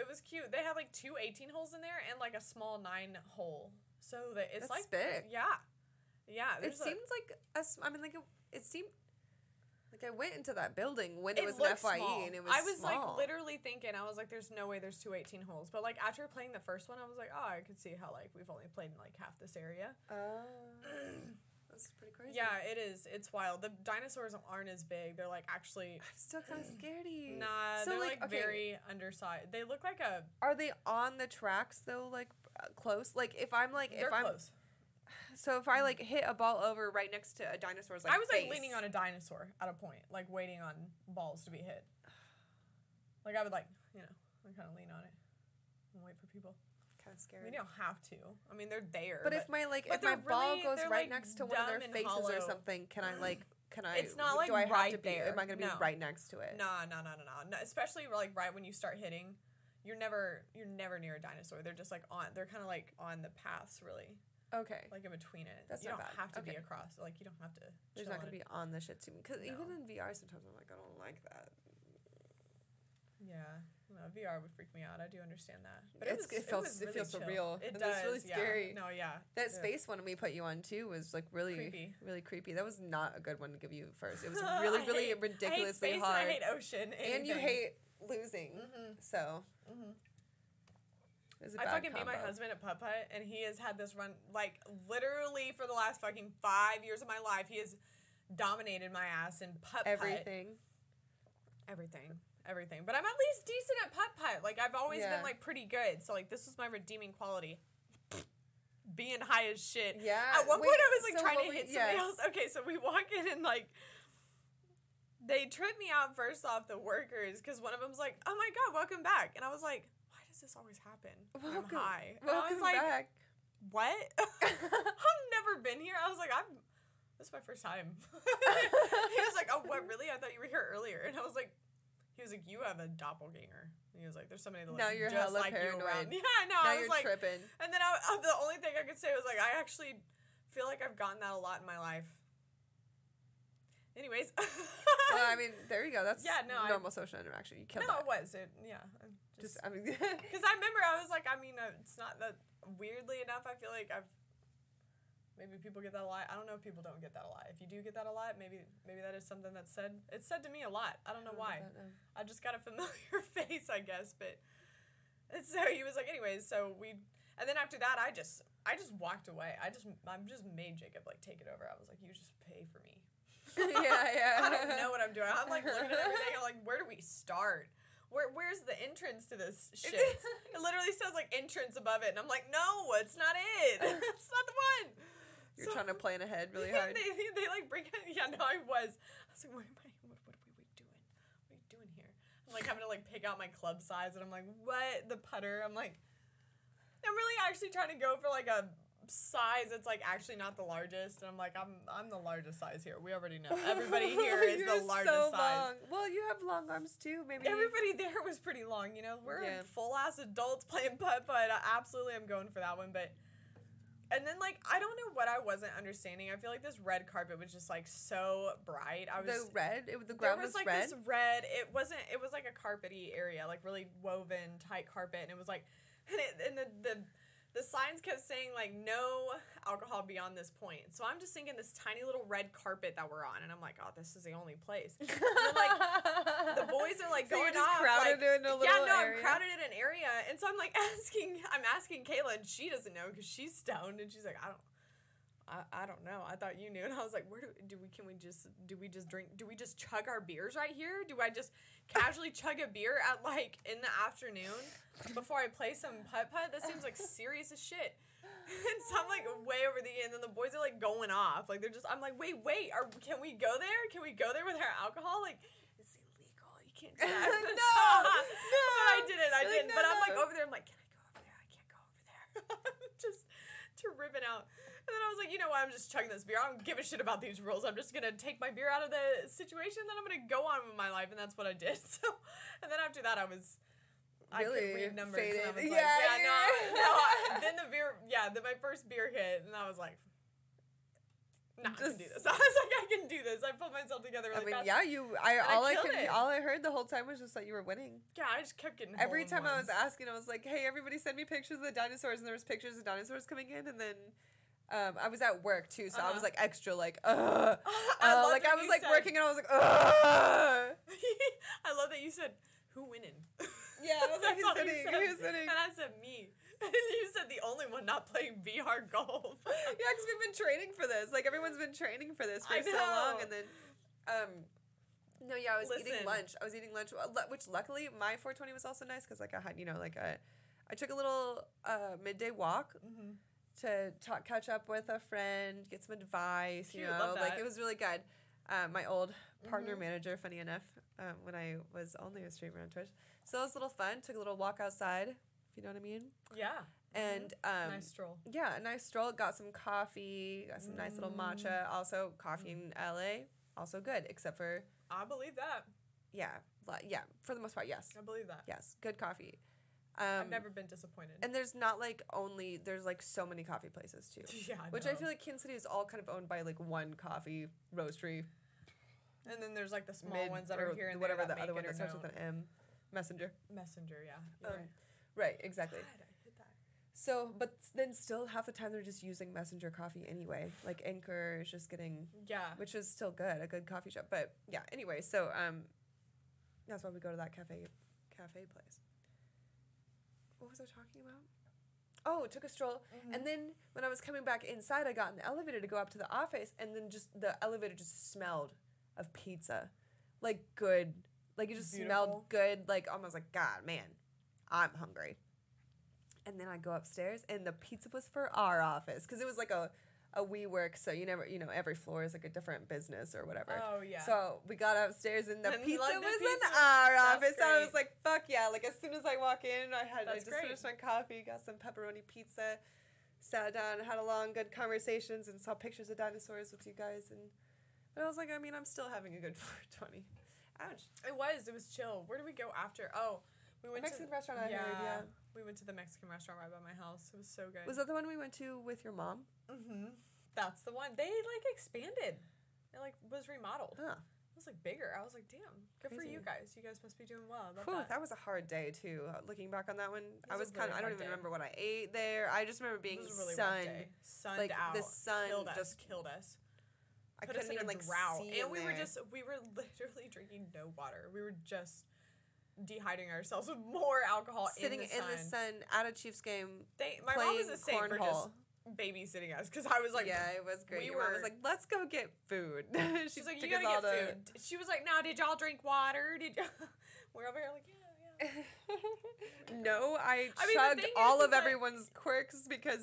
it was cute. They have like two 18 holes in there and like a small 9 hole. So that it's that's like big. Yeah. Yeah. It seems like I went into that building when it was an FYE small. And it was small. I was like literally thinking, I was like, there's no way there's two 18 holes. But like after playing the first one, I was like, oh, I could see how like we've only played in like half this area. Oh, that's pretty crazy. Yeah, it is. It's wild. The dinosaurs aren't as big. They're like actually. I'm still kind of scaredy. Nah, so they're like very undersized. They look like a. Are they on the tracks though? Like close? Like if I'm like. They're close. So if I, like, hit a ball over right next to a dinosaur's, like, I was, like, leaning on a dinosaur at a point, like, waiting on balls to be hit. Like, I would, like, you know, I kind of lean on it and wait for people. Kind of scary. I mean, you don't have to. I mean, they're there. But if my, like, if my ball goes right like next to one of their faces or something, can I, like, it's not, like, do I have right to be, there. Am I going to be right next to it? No. Especially, like, right when you start hitting, you're never near a dinosaur. They're just, like, they're kind of, like, on the paths, really. Okay. Like in between it. That's not bad. You don't have to be across. Like you don't have to. There's not going to be on the shit too. Because even in VR sometimes I'm like, I don't like that. Yeah. No, VR would freak me out. I do understand that. But it feels surreal. It does. It's really scary. No, yeah. That space one we put you on too was like really creepy. Really creepy. That was not a good one to give you first. It was really, really ridiculously I hate space hard. And I hate ocean. Anything. And you hate losing. Mm-hmm. So. Mm-hmm. I fucking meet my husband at Putt Putt, and he has had this run, like, literally for the last fucking 5 years of my life, he has dominated my ass in Putt Putt. Everything. But I'm at least decent at Putt Putt. Like, I've always been, like, pretty good. So, like, this was my redeeming quality. Being high as shit. Yeah. At one point, I was, like, trying to hit somebody else. Okay, so we walk in and, like... They tripped me out first off, the workers, because one of them's like, oh my God, welcome back. And I was like, why does this always happen? I'm high. And I was like, back. What? I've never been here. I was like, this is my first time. He was like, oh, what, really? I thought you were here earlier. And I was like, he was like, you have a doppelganger. And he was like, there's somebody that looks just like paranoid. You around. Yeah, I know. I was like, tripping. And then the only thing I could say was like, I actually feel like I've gotten that a lot in my life. Anyways. Well, I mean, there you go. That's normal social interaction. You killed that. No, it was. I mean. Because I remember I was like, I mean, it's not that, weirdly enough, I feel like maybe people get that a lot. I don't know if people don't get that a lot. If you do get that a lot, maybe that is something that's said. It's said to me a lot. I don't know why. I just got a familiar face, I guess. But, so he was like, anyways, and then after that, I just walked away. I just made Jacob, like, take it over. I was like, you just pay for me. Yeah. I don't know what I'm doing. I'm like looking at everything. I'm like, where do we start? Where's the entrance to this shit? It literally says like entrance above it, and I'm like, no, it's not it. It's not the one. You're trying to plan ahead really hard. They like bring it. Yeah, no, I was like, what are we doing? What are you doing here? I'm like having to like pick out my club size, and I'm like, what the putter? I'm like, I'm really actually trying to go for like a size that's like actually not the largest, and I'm like, I'm the largest size here. We already know everybody here is the largest size. Well, you have long arms too. Maybe everybody there was pretty long. You know, we're full ass adults playing putt putt. Absolutely, I'm going for that one. But and then like I don't know what I wasn't understanding. I feel like this red carpet was just like so bright. The ground was like red. This red. It wasn't. It was like a carpety area, like really woven tight carpet, and it was like The signs kept saying, like, no alcohol beyond this point. So I'm just thinking this tiny little red carpet that we're on. And I'm like, oh, this is the only place. And then, like, the boys are, like, so going off. Crowded like, in a little area. I'm crowded in an area. And so I'm, like, asking Kayla, and she doesn't know because she's stoned. And she's like, I don't know. I thought you knew. And I was like, do we just chug our beers right here? Do I just casually chug a beer at like in the afternoon before I play some putt-putt? That seems like serious as shit. And so I'm like way over the end, and the boys are like going off. Like they're just, I'm like, wait, can we go there? Can we go there with our alcohol? Like, it's illegal. You can't do that. No. But I didn't. But I'm like over there. I'm like, can I? Just to rip it out. And then I was like, you know what? I'm just chugging this beer. I don't give a shit about these rules. I'm just going to take my beer out of the situation. Then I'm going to go on with my life. And that's what I did. So, and then after that, I could read numbers. Faded. And I was like, then the beer, my first beer hit. And I was like, I can do this. I put myself together really fast. All I heard the whole time was just that you were winning. Yeah, I just kept getting every time ones. I was asking, I was like, hey, everybody send me pictures of the dinosaurs, and there was pictures of dinosaurs coming in, and then I was at work too, so I was like extra like I was like said. Working and I was like I love that you said who winning? Yeah, I was like, who's winning? And I said, me. And you said the only one not playing VR golf. Yeah, because we've been training for this. Like, everyone's been training for this for so long. And then, I was eating lunch, which luckily my 420 was also nice because, like, I had, you know, like, I took a little midday walk to catch up with a friend, get some advice, you know. Like, it was really good. My old partner manager, funny enough, when I was only a streamer on Twitch. So it was a little fun. Took a little walk outside, if you know what I mean. Yeah. And nice stroll. Yeah, a nice stroll. Got some coffee. Got some nice little matcha. Also, coffee in L.A., also good, except for... I believe that. Yeah. Yeah, for the most part, yes. I believe that. Yes, good coffee. I've never been disappointed. And there's not, like, only... There's, like, so many coffee places, too. Yeah, which I feel like Kansas City is all kind of owned by, like, one coffee roastery. And then there's, like, the small ones that are here and whatever the other one that starts with an M. Messenger, yeah. Right, exactly. God, I hit that. So, but then still half the time they're just using Messenger coffee anyway. Like, Anchor is just getting... Yeah. Which is still good, a good coffee shop. But, yeah, anyway, so that's why we go to that cafe place. what was I talking about? Oh, took a stroll. Mm-hmm. And then when I was coming back inside, I got in the elevator to go up to the office, and then just the elevator just smelled of pizza. Like good. Like it just smelled good. Like almost like, God, man, I'm hungry. And then I go upstairs, and the pizza was for our office because it was like a WeWork, so every floor is like a different business or whatever. Oh, yeah. So we got upstairs, and the pizza was in our office. So I was like, fuck yeah. Like, as soon as I walk in, I just finished my coffee, got some pepperoni pizza, sat down, had a long, good conversations, and saw pictures of dinosaurs with you guys. But I was like, I mean, I'm still having a good 420. Ouch. It was chill. Where did we go after? Oh, we went to the Mexican restaurant. I heard. We went to the Mexican restaurant right by my house. It was so good. Was that the one we went to with your mom? Mm-hmm. That's the one. They, expanded. It, was remodeled. Huh. It was, bigger. I was like, damn. Good for you guys. You guys must be doing well. I love that. That was a hard day, too. Looking back on that one, I don't even remember what I ate there. I just remember being sunned out. The sun killed us. I couldn't even, drought. See and we there. Were just, we were literally drinking no water. We were just dehydrating ourselves with more alcohol Sitting in the sun at a Chiefs game. My mom was the same for just babysitting us because I was like... Yeah, it was great. Your mom was like, let's go get food. She's like, you gotta get food. She was like, no, did y'all drink water? We're over here like, yeah. No, I chugged all of everyone's quirks because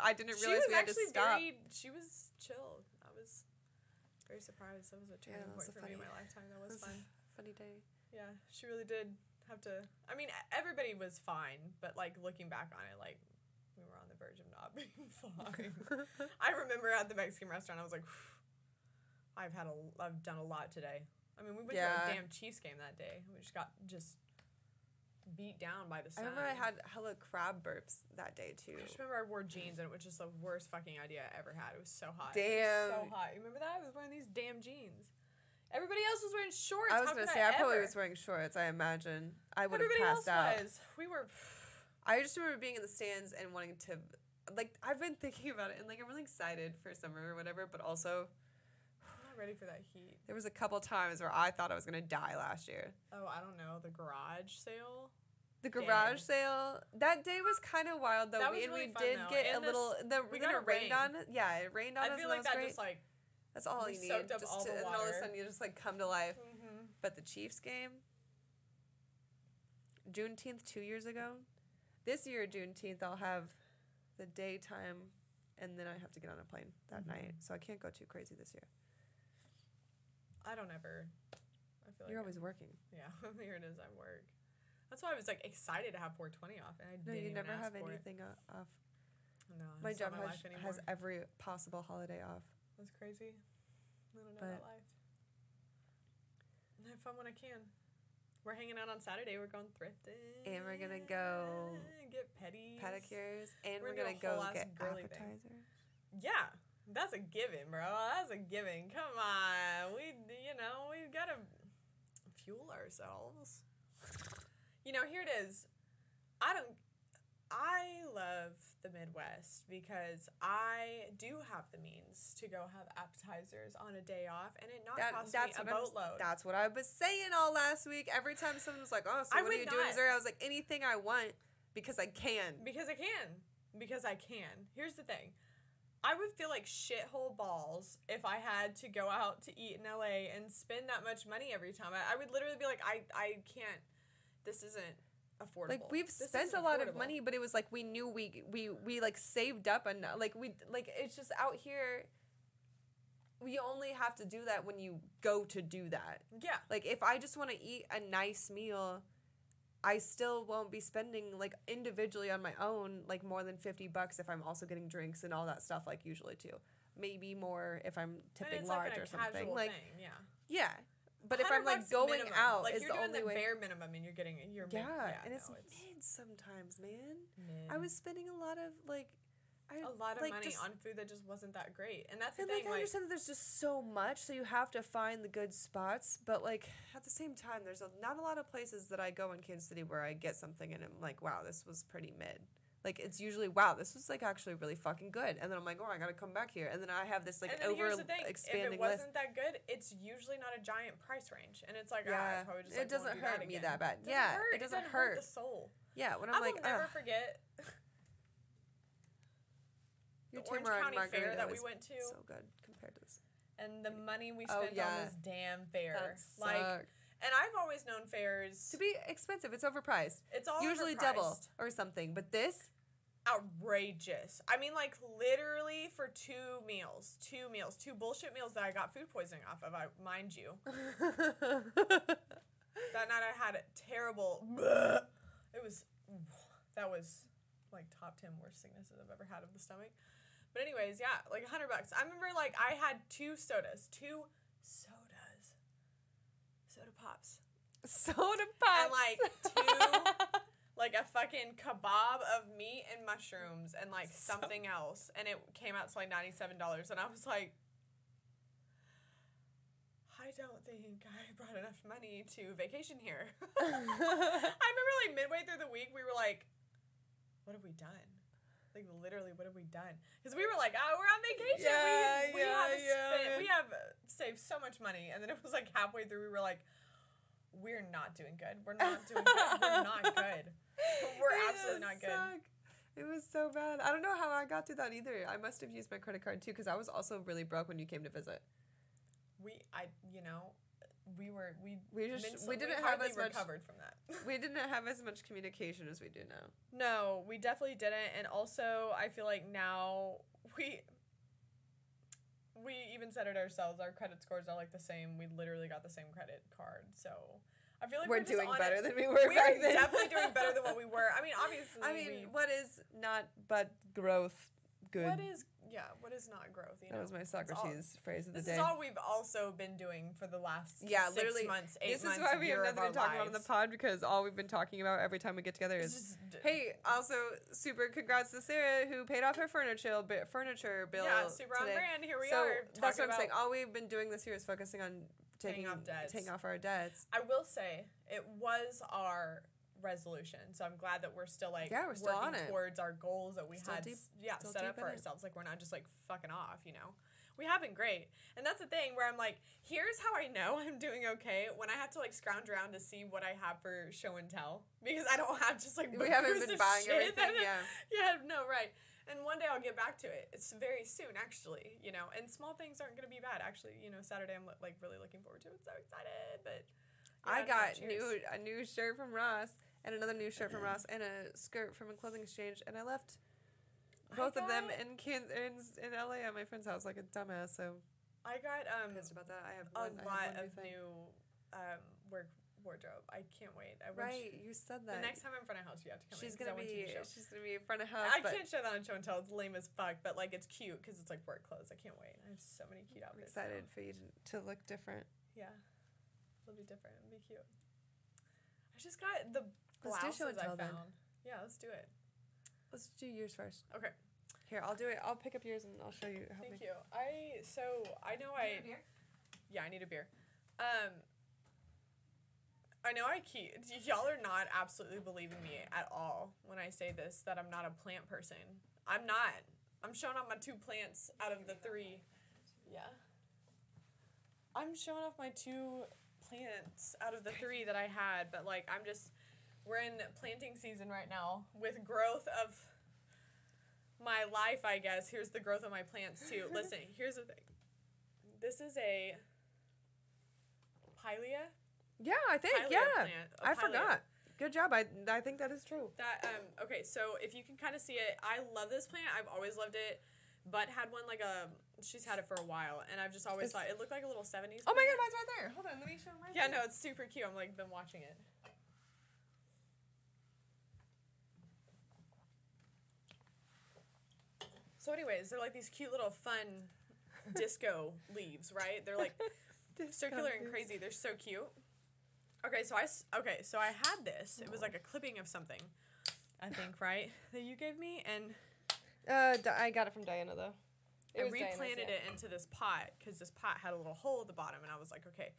I didn't realize we had to stop. She was chill. I was very surprised. That was a turning point for me in my lifetime. That was fun. Funny day. Yeah, she really did have to... I mean, everybody was fine, but, looking back on it, we were on the verge of not being fine. I remember at the Mexican restaurant, I was like, I've done a lot today. I mean, we went to a damn Chiefs game that day. We just got beat down by the sun. I remember I had hella crab burps that day, too. I just remember I wore jeans, and it was just the worst fucking idea I ever had. It was so hot. Damn. It was so hot. You remember that? I was wearing these damn jeans. Everybody else was wearing shorts. I was going to say, I probably was wearing shorts, I imagine. I would have passed out. Everybody else was. We were... I just remember being in the stands and wanting to... I've been thinking about it, and, I'm really excited for summer or whatever, but also... I'm not ready for that heat. There was a couple times where I thought I was going to die last year. Oh, I don't know. The garage sale? The garage sale. That day was kind of wild, though. That was really fun, though. We did get a little... We got it rained on. Yeah, it rained on us. I feel like that just, that's all you need. Soaked up just all the water. And all of a sudden, you just, come to life. Mm-hmm. But the Chiefs game, Juneteenth 2 years ago. This year, Juneteenth, I'll have the daytime, and then I have to get on a plane that night. So I can't go too crazy this year. I don't ever. I feel you're always working. Yeah, here it is, I work. That's why I was, exted to have 420 off, and I didn't even ask for it. No, you never have anything off. No, my job has every possible holiday off. That's crazy. I don't know about life. I have fun when I can. We're hanging out on Saturday. We're going thrifting. And we're going to go... Get pedicures. And we're going to go get appetizers. Yeah. That's a given, bro. That's a given. Come on. We've got to fuel ourselves. Here it is. I love the Midwest because I do have the means to go have appetizers on a day off, and it costs me a boatload. That's what I was saying all last week. Every time someone was like, "Oh, so what are you doing, Missouri?" I was like, "Anything I want because I can." Because I can. Because I can. Here's the thing. I would feel like shithole balls if I had to go out to eat in LA and spend that much money every time. I would literally be like, I can't. This isn't affordable. We've spent a lot of money, but it was we knew we saved up enough. It's just out here. We only have to do that when you go to do that. Yeah. If I just want to eat a nice meal, I still won't be spending individually on my own more than $50 if I'm also getting drinks and all that stuff usually too. Maybe more if I'm tipping large or something. Thing, yeah. Yeah. But if I'm going minimum. Out, is the only way. You're doing the bare minimum, and you're getting your and it's mid sometimes, man. I was spending a lot of money on food that just wasn't that great, and that's the thing. I understand that there's just so much, so you have to find the good spots. But at the same time, there's not a lot of places that I go in Kansas City where I get something and I'm like, wow, this was pretty mid. Like, it's usually, wow, this was, like, actually really fucking good. And then I'm like, oh, I gotta come back here. And then I have this, like, over-expanding list. If it wasn't that good, it's usually not a giant price range. And it's like, yeah, I probably just, like, it doesn't hurt me that bad. Yeah, it doesn't hurt the soul. Yeah, when I'm like, I will never forget the Orange County Fair that we went to. So good compared to this. And the money we spent on this damn fair. That sucked. And I've always known fairs to be expensive. It's overpriced. It's all usually overpriced. Double or something. But this, outrageous. I mean, like, literally for two meals, two bullshit meals that I got food poisoning off of. I mind you. That night I had a terrible. That was like top 10 worst sicknesses I've ever had of the stomach. But anyways, yeah, like $100. I remember, like, I had two sodas. Soda pops. And, like, two, like, a fucking kebab of meat and mushrooms and, like, something else. And it came out to, like, $97. And I was like, I don't think I brought enough money to vacation here. I remember, like, midway through the week, we were like, what have we done? Like, literally, what have we done? Because we were like, oh, we're on vacation. We have saved so much money. And then it was, like, halfway through, we were like, we're not doing good. We're absolutely not good. Sucked. It was so bad. I don't know how I got through that either. I must have used my credit card, too, because I was also really broke when you came to visit. We didn't have as much communication as we do now. No, we definitely didn't. And also, I feel like now we even said it ourselves. Our credit scores are, like, the same. We literally got the same credit card. So I feel like we're doing better than we were back then. We're definitely doing better than what we were. I mean, obviously. I mean, what is not but growth? Good. What is not growth? You know? That was my Socrates phrase of the day. This is all we've also been doing for the last 6 months, 8 months. This is why we have nothing to talk about on the pod, because all we've been talking about every time we get together is, hey, also super congrats to Sarah who paid off her furniture bill. Yeah, super on brand. Here we are. That's what I'm saying. All we've been doing this year is focusing on taking off our debts. I will say it was our resolution, so I'm glad that we're still we're still working towards our goals that we had set up for ourselves. Like, we're not just like fucking off, you know. We have been great, and that's the thing where I'm like, here's how I know I'm doing okay when I have to like scrounge around to see what I have for show and tell, because I don't have just like we haven't been buying everything. And one day I'll get back to it. It's very soon, actually, you know. And small things aren't going to be bad, actually. You know, Saturday I'm like really looking forward to it. I'm so excited, but. Yeah, I got a new shirt from Ross and another new shirt from Ross and a skirt from a clothing exchange, and I left both of them in LA at my friend's house like a dumbass. So I got pissed about that. I have a lot of new work wardrobe. I can't wait. You said that. The next time I'm in front of house, you have to come. She's gonna be in front of house. I can't show that on show and tell. It's lame as fuck, but like it's cute because it's like work clothes. I can't wait. I have so many cute outfits. I'm excited for you to look different. Yeah. It'll be different. It'll be cute. I just got the blouses I found. Then. Yeah, let's do it. Let's do yours first. Okay. Here, I'll do it. I'll pick up yours and I'll show you. Thank you. I need a beer? Yeah, I need a beer. I know y'all are not absolutely believing me at all when I say this, that I'm not a plant person. I'm not. I'm showing off my two plants out of the three. Yeah. I'm showing off my two plants out of the three that I had, but like we're in planting season right now with growth of my life, I guess. Here's the growth of my plants too. Listen, here's the thing. This is a Pilea. Yeah, I think. I forgot. Good job. I think that is true. That okay. So if you can kind of see it, I love this plant. I've always loved it. But had one she's had it for a while, and I've just always thought it looked like a little 70s. Oh my god, mine's right there. Hold on, let me show mine. Yeah, no, it's super cute. I'm like been watching it. So, anyways, they're like these cute little fun disco leaves, right? They're like circular and crazy. They're so cute. Okay, so I had this. It was like a clipping of something, I think, right? That you gave me and. I got it from Diana, though. I replanted it into this pot, because this pot had a little hole at the bottom, and I was like, okay.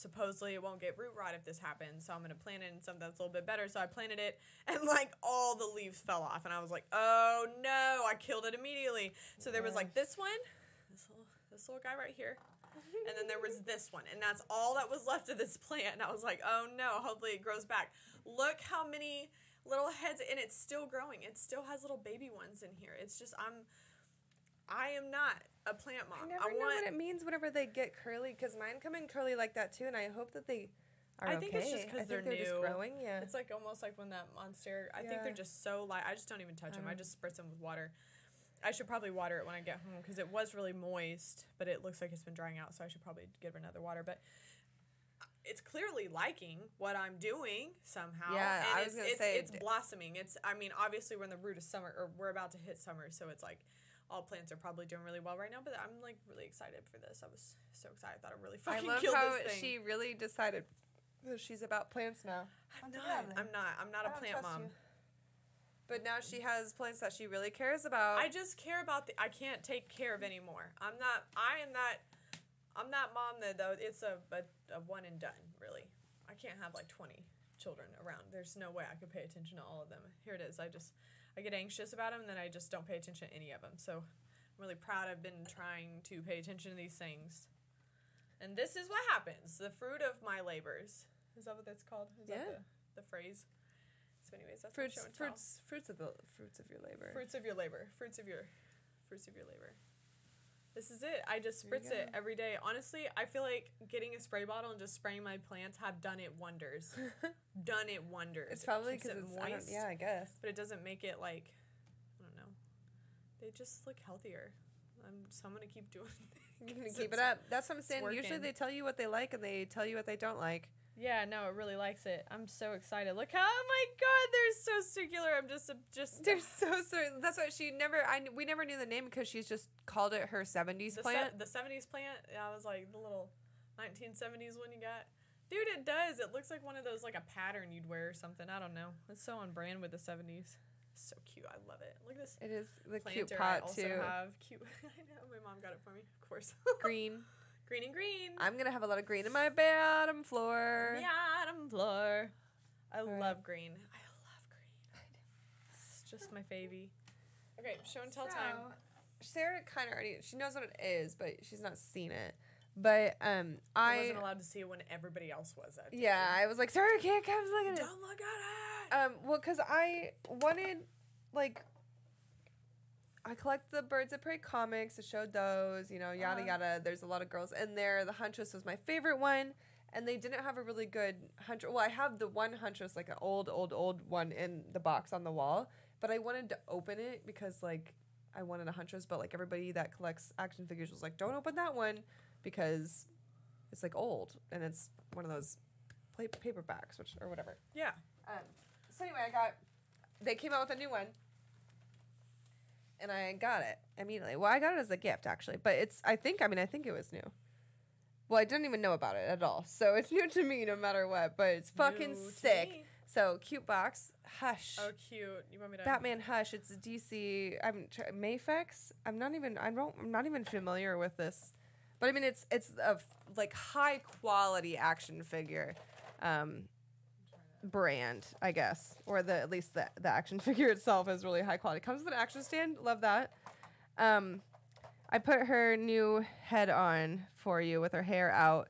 supposedly it won't get root rot if this happens, so I'm going to plant it in something that's a little bit better. So I planted it, and, like, all the leaves fell off, and I was like, oh, no, I killed it immediately. So there was, like, this one, this little guy right here, and then there was this one, and that's all that was left of this plant, and I was like, oh, no, hopefully it grows back. Look how many little heads, and it's still growing. It still has little baby ones in here. It's just, I am not a plant mom. I never know what it means whenever they get curly, because mine come in curly like that too, and I hope that they are okay. I think it's just because they're new. Just growing, yeah. It's like almost like when that monstera, I think they're just so light. I just don't even touch them. I just spritz them with water. I should probably water it when I get home, because it was really moist, but it looks like it's been drying out, so I should probably give it another water. But it's clearly liking what I'm doing somehow. Yeah, and I was gonna say it's blossoming. It's, I mean, obviously we're in the root of summer, or we're about to hit summer, so it's like, all plants are probably doing really well right now, but I'm, like, really excited for this. I was so excited. I thought I really fucking killed this thing. I love how she really decided that she's about plants now. I'm not a plant mom. You. But now she has plants that she really cares about. I just care about I can't take care of anymore. I'm that mom that, though, it's a one and done, really. I can't have, like, 20 children around. There's no way I could pay attention to all of them. Here it is. I get anxious about them, and then I just don't pay attention to any of them. So I'm really proud I've been trying to pay attention to these things. And this is what happens. The fruit of my labors. Is that what that's called? Is that the phrase? So anyways, that's fruits, what Fruits of your labor. This is it. I just spritz it every day. Honestly, I feel like getting a spray bottle and just spraying my plants have done it wonders. It's probably because it's moist. Yeah, I guess. But it doesn't make it, like, I don't know. They just look healthier. So I'm going to keep doing things. You're going to keep it up. That's what I'm saying. Usually they tell you what they like and they tell you what they don't like. Yeah, no, it really likes it. I'm so excited. Look how, oh my God, they're so circular. I'm just. They're so circular. That's why we never knew the name, because she's just called it her 70s plant. The 70s plant? I was like, the little 1970s one you got. Dude, it does. It looks like one of those, like a pattern you'd wear or something. I don't know. It's so on brand with the 70s. So cute. I love it. Look at this. It is the cute pot, too. I also have cute. I know. My mom got it for me, of course. Green. Green and green. I'm going to have a lot of green in my bottom floor. I love green. I love green. It's just my favy. Okay, show and tell time. Sarah kind of already, she knows what it is, but she's not seen it. But I wasn't allowed to see it when everybody else was. I was like, Sarah can't come look at it. Don't look at it. Well, because I wanted, like, I collect the Birds of Prey comics. I showed those, you know, yada, yada. There's a lot of girls in there. The Huntress was my favorite one, and they didn't have a really good Huntress. Well, I have the one Huntress, like an old one in the box on the wall, but I wanted to open it because, like, I wanted a Huntress, but, like, everybody that collects action figures was like, don't open that one because it's, like, old, and it's one of those paperbacks or whatever. Yeah. So, anyway, they came out with a new one. And I got it immediately. Well, I got it as a gift, actually. But I think it was new. Well, I didn't even know about it at all. So it's new to me no matter what. But it's fucking sick. So, cute box. Hush. Oh, cute. You want me to... Batman Hush. It's a DC... Mafex? I'm not even familiar with this. But, I mean, it's a, like, high-quality action figure brand, I guess, or at least the action figure itself is really high quality. Comes with an action stand. Love that. I put her new head on for you with her hair out.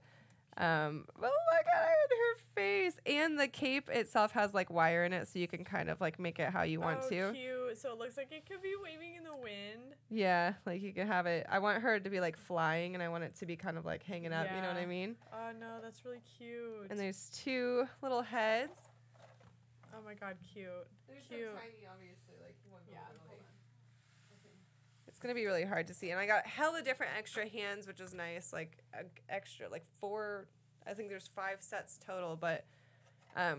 Oh my God, I had her face, and the cape itself has, like, wire in it, so you can kind of, like, make it how you want to. Oh, cute. So it looks like it could be waving in the wind. Yeah, like, you could have it. I want her to be, like, flying, and I want it to be kind of, like, hanging up. Yeah. You know what I mean? Oh no, that's really cute. And there's two little heads. Oh my God, cute. They're cute. So tiny, obviously. Like one. Yeah. Hold on. Okay. It's gonna be really hard to see, and I got hella different extra hands, which is nice. Like extra, like 4. I think there's 5 sets total, but I'll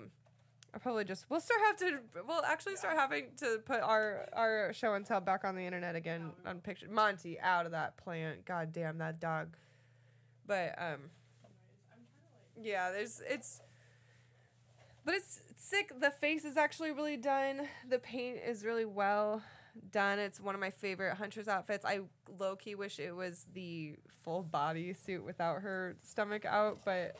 probably just start having to put our show and tell back on the internet again on pictures. Monty out of that plant, god damn that dog. But it's sick. The face is actually really done. The paint is really well done. It's one of my favorite Huntress outfits. I low-key wish it was the full body suit without her stomach out, but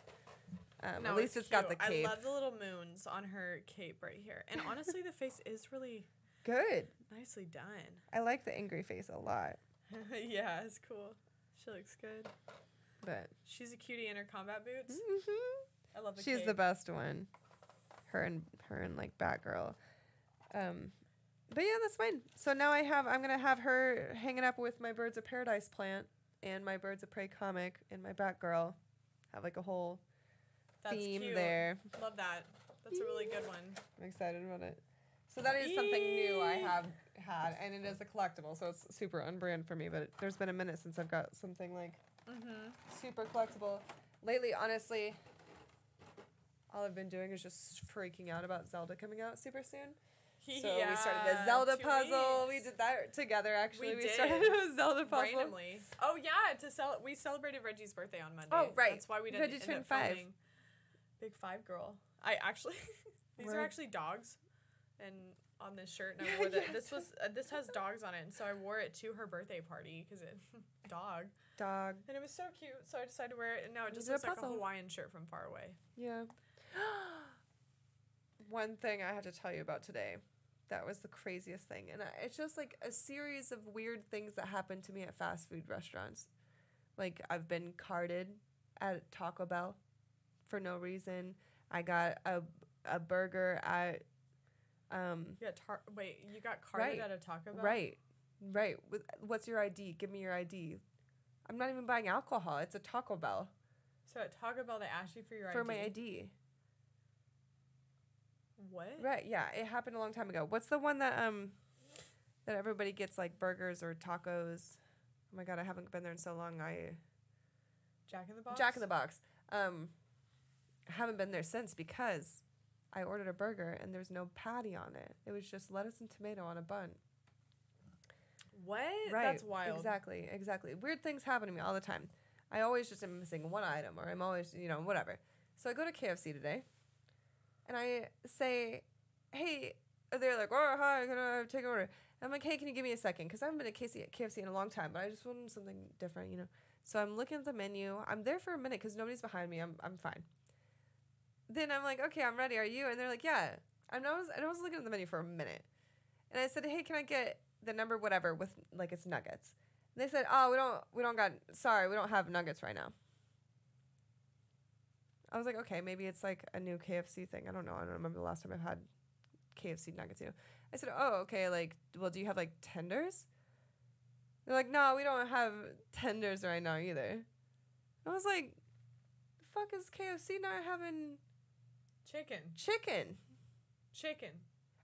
At least it's got the cape. I love the little moons on her cape right here. And honestly, the face is really good. Nicely done. I like the angry face a lot. Yeah, it's cool. She looks good. But she's a cutie in her combat boots. Mm-hmm. I love the cape. She's the best one. Her and like Batgirl. But yeah, that's fine. So now I'm going to have her hanging up with my Birds of Paradise plant and my Birds of Prey comic and my Batgirl. Have like a whole theme cute. There. Love that. That's a really good one. I'm excited about it. So that is something new I have had, and it is a collectible, so it's super on brand for me, but there's been a minute since I've got something like super collectible. Lately, honestly, all I've been doing is just freaking out about Zelda coming out super soon. So we started the Zelda puzzle. Weeks. We did that together, actually. We started a Zelda puzzle. Randomly. Oh, yeah. We celebrated Reggie's birthday on Monday. Oh, right. That's why we didn't end up filming. Big five girl. I actually... These are actually dogs. And on this shirt. And I wore that. This has dogs on it. And so I wore it to her birthday party because it's dog. Dog. And it was so cute. So I decided to wear it. And now it just looks like a Hawaiian shirt from far away. Yeah. One thing I have to tell you about today. That was the craziest thing. And it's just like a series of weird things that happened to me at fast food restaurants. Like I've been carded at Taco Bell for no reason. I got a burger at... you got carded at a Taco Bell? Right. What's your ID? Give me your ID. I'm not even buying alcohol. It's a Taco Bell. So at Taco Bell, they asked you for your ID? For my ID. What? Right, yeah. It happened a long time ago. What's the one that everybody gets like burgers or tacos? Oh my god, I haven't been there in so long. Jack in the Box? Jack in the Box. I haven't been there since because I ordered a burger and there's no patty on it. It was just lettuce and tomato on a bun. What? Right. That's wild. Exactly. Weird things happen to me all the time. I always just am missing one item or I'm always, whatever. So I go to KFC today. And I say, hey, they're like, oh, hi, I'm going to take an order. And I'm like, hey, can you give me a second? Because I haven't been at KFC in a long time, but I just wanted something different, So I'm looking at the menu. I'm there for a minute because nobody's behind me. I'm fine. Then I'm like, okay, I'm ready. Are you? And they're like, yeah. I was looking at the menu for a minute. And I said, hey, can I get the number whatever with, like, it's nuggets? And they said, oh, we don't have nuggets right now. I was like, okay, maybe it's like a new KFC thing. I don't know. I don't remember the last time I've had KFC nuggets. I said, oh, okay. Like, well, do you have like tenders? They're like, no, we don't have tenders right now either. I was like, the fuck is KFC not having chicken?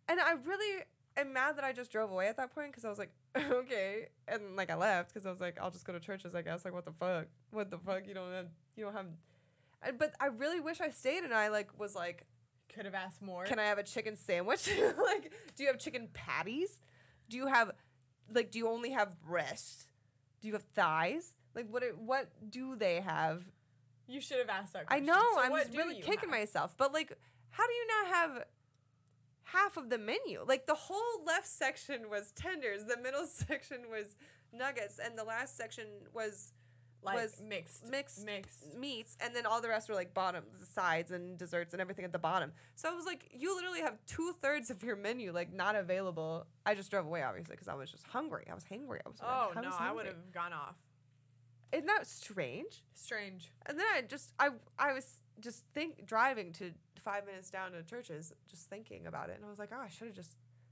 And I really am mad that I just drove away at that point because I was like, okay, and like I left because I was like, I'll just go to churches, I guess. Like, what the fuck? You don't have. But I really wish I stayed and I, like, was like... Could have asked more. Can I have a chicken sandwich? Like, do you have chicken patties? Do you have... Like, do you only have breast? Do you have thighs? Like, what do they have? You should have asked that question. I know. So I'm just really kicking myself. But, like, how do you not have half of the menu? Like, the whole left section was tenders. The middle section was nuggets. And the last section was... was mixed meats, and then all the rest were like sides and desserts and everything at the bottom. So I was like, you literally have 2/3 of your menu like not available. I just drove away, obviously, because I was just hungry. I was hangry. I would have gone off. Isn't that strange? Strange. And then I was just driving to 5 minutes down to churches, just thinking about it, and I was like, oh,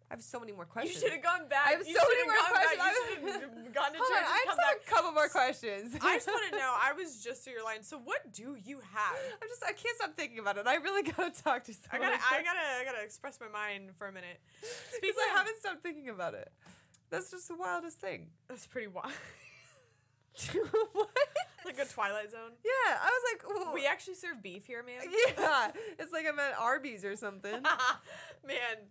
I have so many more questions. You should have gone back. I have so many more questions. You should have gone to church and come back. I just have a couple more questions. I just want to know. I was just through your line. So what do you have? I can't stop thinking about it. I really gotta talk to someone. I gotta express my mind for a minute. Because I haven't stopped thinking about it. That's just the wildest thing. That's pretty wild. What? Like a Twilight Zone? Yeah. I was like... Ooh. We actually serve beef here, man. Yeah. It's like I'm at Arby's or something. Man.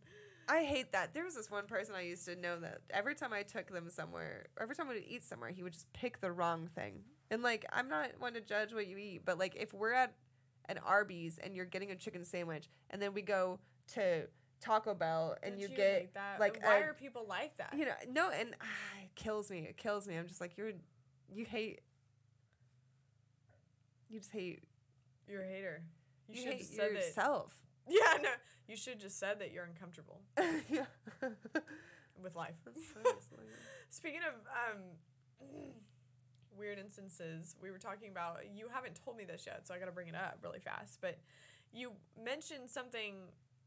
I hate that. There was this one person I used to know that every time I took them somewhere, every time we would eat somewhere, he would just pick the wrong thing. And, like, I'm not one to judge what you eat, but, like, if we're at an Arby's and you're getting a chicken sandwich and then we go to Taco Bell and you get, like... Why are people like that? No, and it kills me. It kills me. I'm just like, you hate... You're a hater. You should hate said yourself. That, yeah, no. You should just said that you're uncomfortable. Yeah. With life. Speaking of weird instances, we were talking about, you haven't told me this yet, so I got to bring it up really fast, but you mentioned something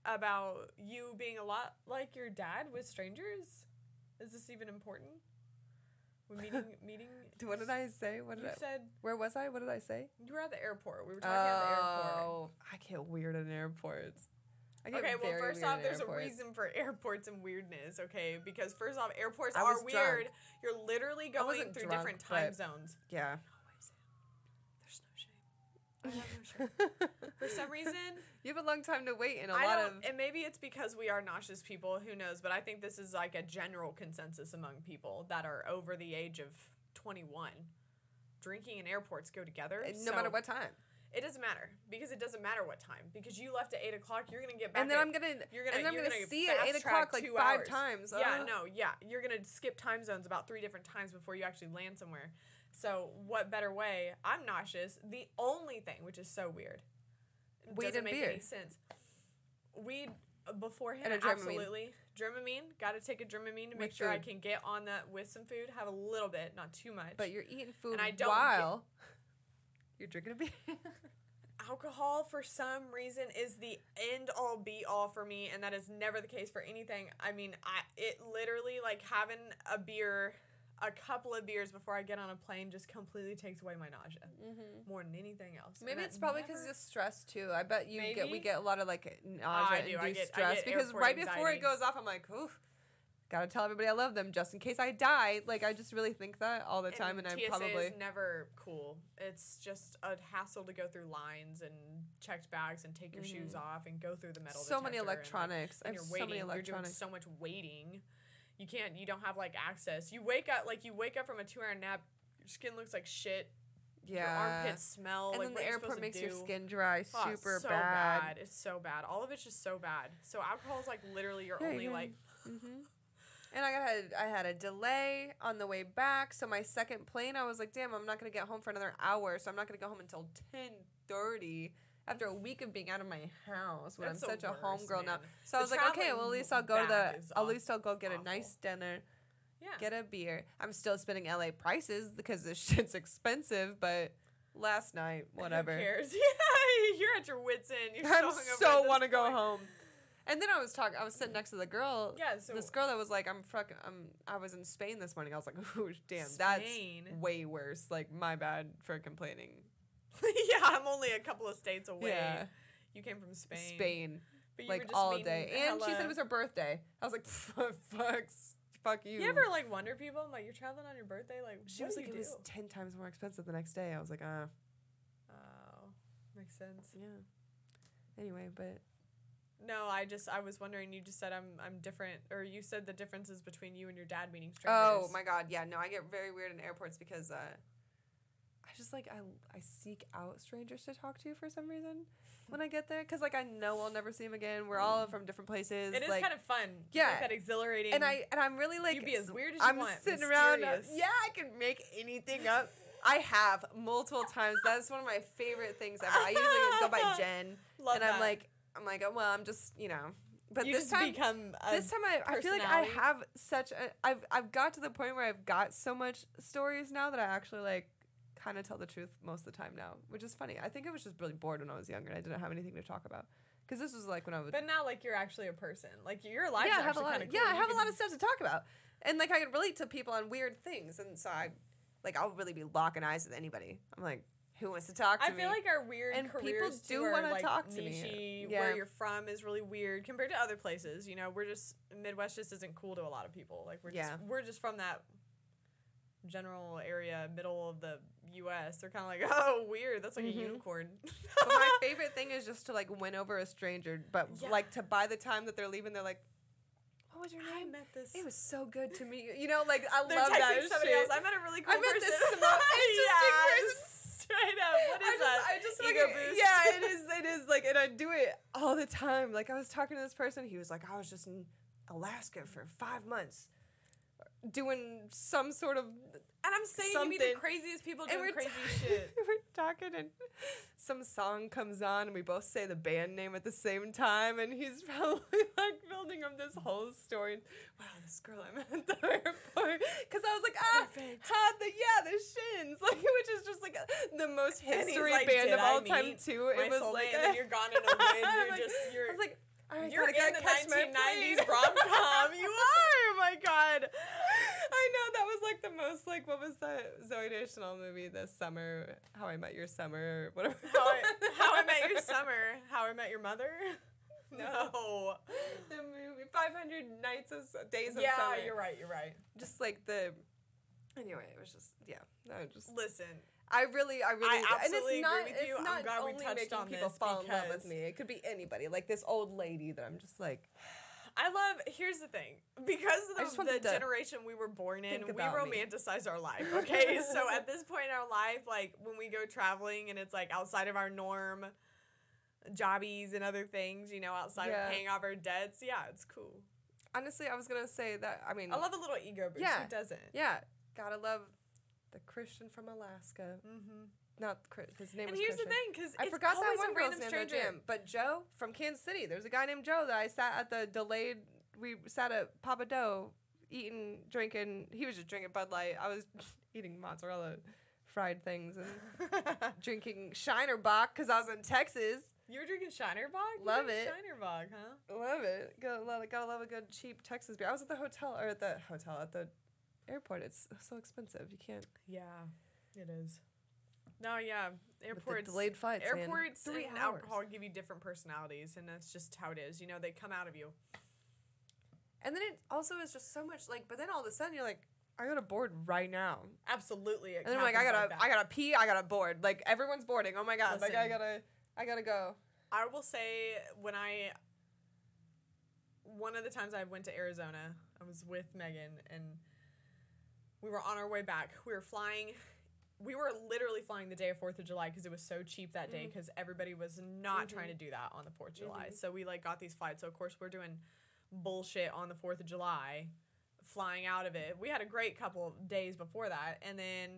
about you being a lot like your dad with strangers. Is this even important? When meeting. What did I say? Where was I? What did I say? You were at the airport. We were talking at the airport. Oh, I get weird in airports. Okay, well, first off, there's a reason for airports and weirdness, okay? Because first off, airports are weird. You're literally going through different time zones. Yeah. There's no shame. I have no shame. For some reason. You have a long time to wait in a lot of... And maybe it's because we are nauseous people. Who knows? But I think this is like a general consensus among people that are over the age of 21. Drinking and airports go together. No matter what time. It doesn't matter, because it doesn't matter what time, because you left at 8 o'clock, you're going to get back. And then I'm going to see it at 8 o'clock like 5 times. Yeah, you're going to skip time zones about 3 different times before you actually land somewhere. So what better way? I'm nauseous. The only thing, which is so weird, doesn't make any sense. Weed beforehand, absolutely. Dramamine, got to take a Dramamine to make sure I can get on that with some food, have a little bit, not too much. But you're eating food while... You're drinking a beer. Alcohol, for some reason, is the end-all, be-all for me, and that is never the case for anything. I mean, it literally, like, having a beer, a couple of beers before I get on a plane just completely takes away my nausea more than anything else. Maybe it's probably because of stress, too. I bet we get a lot of, like, nausea and stress, because right anxiety. Before it goes off, I'm like, oof. Gotta tell everybody I love them just in case I die. Like, I just really think that all the time, and TSA probably... is never cool. It's just a hassle to go through lines and checked bags and take your shoes off and go through the metal detector. So many electronics. And you're waiting. So many electronics. You're doing so much waiting. You don't have, like, access. You wake up from a 2-hour nap, your skin looks like shit. Yeah. Your armpits smell. And then the airport makes your skin dry super bad. It's so bad. All of it's just so bad. So alcohol is, like, literally your only, like... Mm-hmm. And I had a delay on the way back, so my second plane, I was like, damn, I'm not going to get home for another hour, so I'm not going to go home until 10:30 after a week of being out of my house when I'm such a homegirl now. So I was like, okay, well, at least I'll go get a nice dinner, get a beer. I'm still spending LA prices because this shit's expensive, but... Last night, whatever. Who cares? Yeah, you're at your wits' end. You're so hungover. I so want to go home. And then I was sitting next to the girl. Yeah, so this girl that was like, I was in Spain this morning. I was like, oh, damn, That's way worse. Like, my bad for complaining. Yeah, I'm only a couple of states away. Yeah. You came from Spain. But you like, were just all day. And she said it was her birthday. I was like, fuck you. You ever, like, wonder people? I'm like, you're traveling on your birthday? Like, she was like, it was 10 times more expensive the next day. I was like, Oh, makes sense. Yeah. Anyway, but... No, I was wondering, you just said I'm different, or you said the differences between you and your dad meeting strangers. Oh, my God, yeah, no, I get very weird in airports because I just, like, I seek out strangers to talk to for some reason when I get there, because, like, I know I'll never see them again. We're all from different places. It is like, kind of fun. Yeah. Like that exhilarating. And I'm really, like, you be as weird as you want. I'm sitting around. Yeah, I can make anything up. I have multiple times. That's one of my favorite things ever. I usually go by Jen. Love and that. I'm like, oh, well, I'm just, you know, but you this time I feel like I have such a, I've got to the point where I've got so much stories now that I actually like kind of tell the truth most of the time now, which is funny. I think I was just really bored when I was younger and I didn't have anything to talk about. Because this was like when I was... But now, like, you're actually a person. Like, your life's actually kind of cool. Yeah, I have a lot of stuff to talk about. And, like, I can relate to people on weird things. And so I'll really be locking eyes with anybody. I'm like... Who wants to talk to me? I feel like our weird and careers people do want to like, talk to me. Yeah. Where you're from is really weird compared to other places. You know, we're just Midwest just isn't cool to a lot of people. Like we're just from that general area, middle of the U.S. They're kind of like, oh, weird. That's like a unicorn. But my favorite thing is just to like win over a stranger, but like to by the time that they're leaving, they're like. What was your name? I met this. It was so good to meet you. You know, like I love that shit. Else. I met a really cool person. I met this interesting person. Straight up. What is that? I just ego boost. Yeah, it is like, and I do it all the time. Like I was talking to this person. He was like, I was just in Alaska for 5 months. doing some sort of... And I'm saying something. You meet the craziest people doing crazy shit. We're talking and some song comes on and we both say the band name at the same time and he's probably like building up this whole story. Wow, this girl I met at the airport. Because I was like, the Shins. Like, which is just like the most history like, band of all time too. It was like... And then you're gone in a wind. I was like... You're in the 1990s rom-com. You are! Oh, my God. I know. That was, like, the most, like, what was that Zoe Deschanel movie this summer? How I Met Your Summer, whatever. How I Met Your Summer. How I Met Your Mother? No. The movie. 500 Nights of Days of Summer. Yeah, you're right. Just, like, the... Anyway, it was just, yeah. Listen. I really absolutely agree with you. I'm glad we touched on this. It's not only making people fall in love with me. It could be anybody. Like this old lady that I'm just like... here's the thing. Because of the generation we were born in, we romanticize our life, okay? So at this point in our life, like when we go traveling and it's like outside of our norm, jobbies and other things, you know, outside of paying off our debts, yeah, it's cool. Honestly, I was going to say that, I mean... I love a little ego boost. Yeah, who doesn't? Yeah, gotta love... The Christian from Alaska. Mm-hmm. Not Chris. His name was Christian. And here's the thing, because I forgot that one girl's name in the gym. But Joe from Kansas City. There's a guy named Joe that I sat at the delayed. We sat at Papa Dough eating, drinking. He was just drinking Bud Light. I was eating mozzarella fried things and drinking Shiner Bock because I was in Texas. You were drinking Shiner Bock? Love it. Shiner Bock, huh? Love it. Gotta love a good cheap Texas beer. I was at the hotel, at the airport, it's so expensive. You can't. Yeah, it is. No, yeah. Airports. Delayed flights. Airports and alcohol give you different personalities, and that's just how it is. You know, they come out of you. And then it also is just so much like. But then all of a sudden you're like, I gotta board right now. Absolutely. And then I'm like, I gotta pee. I gotta board. Like everyone's boarding. Oh my God. Listen, like I gotta go. I will say one of the times I went to Arizona, I was with Megan and. We were on our way back. We were literally flying the day of 4th of July because it was so cheap that day because everybody was not trying to do that on the 4th of July. So we, like, got these flights. So, of course, we're doing bullshit on the 4th of July, flying out of it. We had a great couple of days before that. And then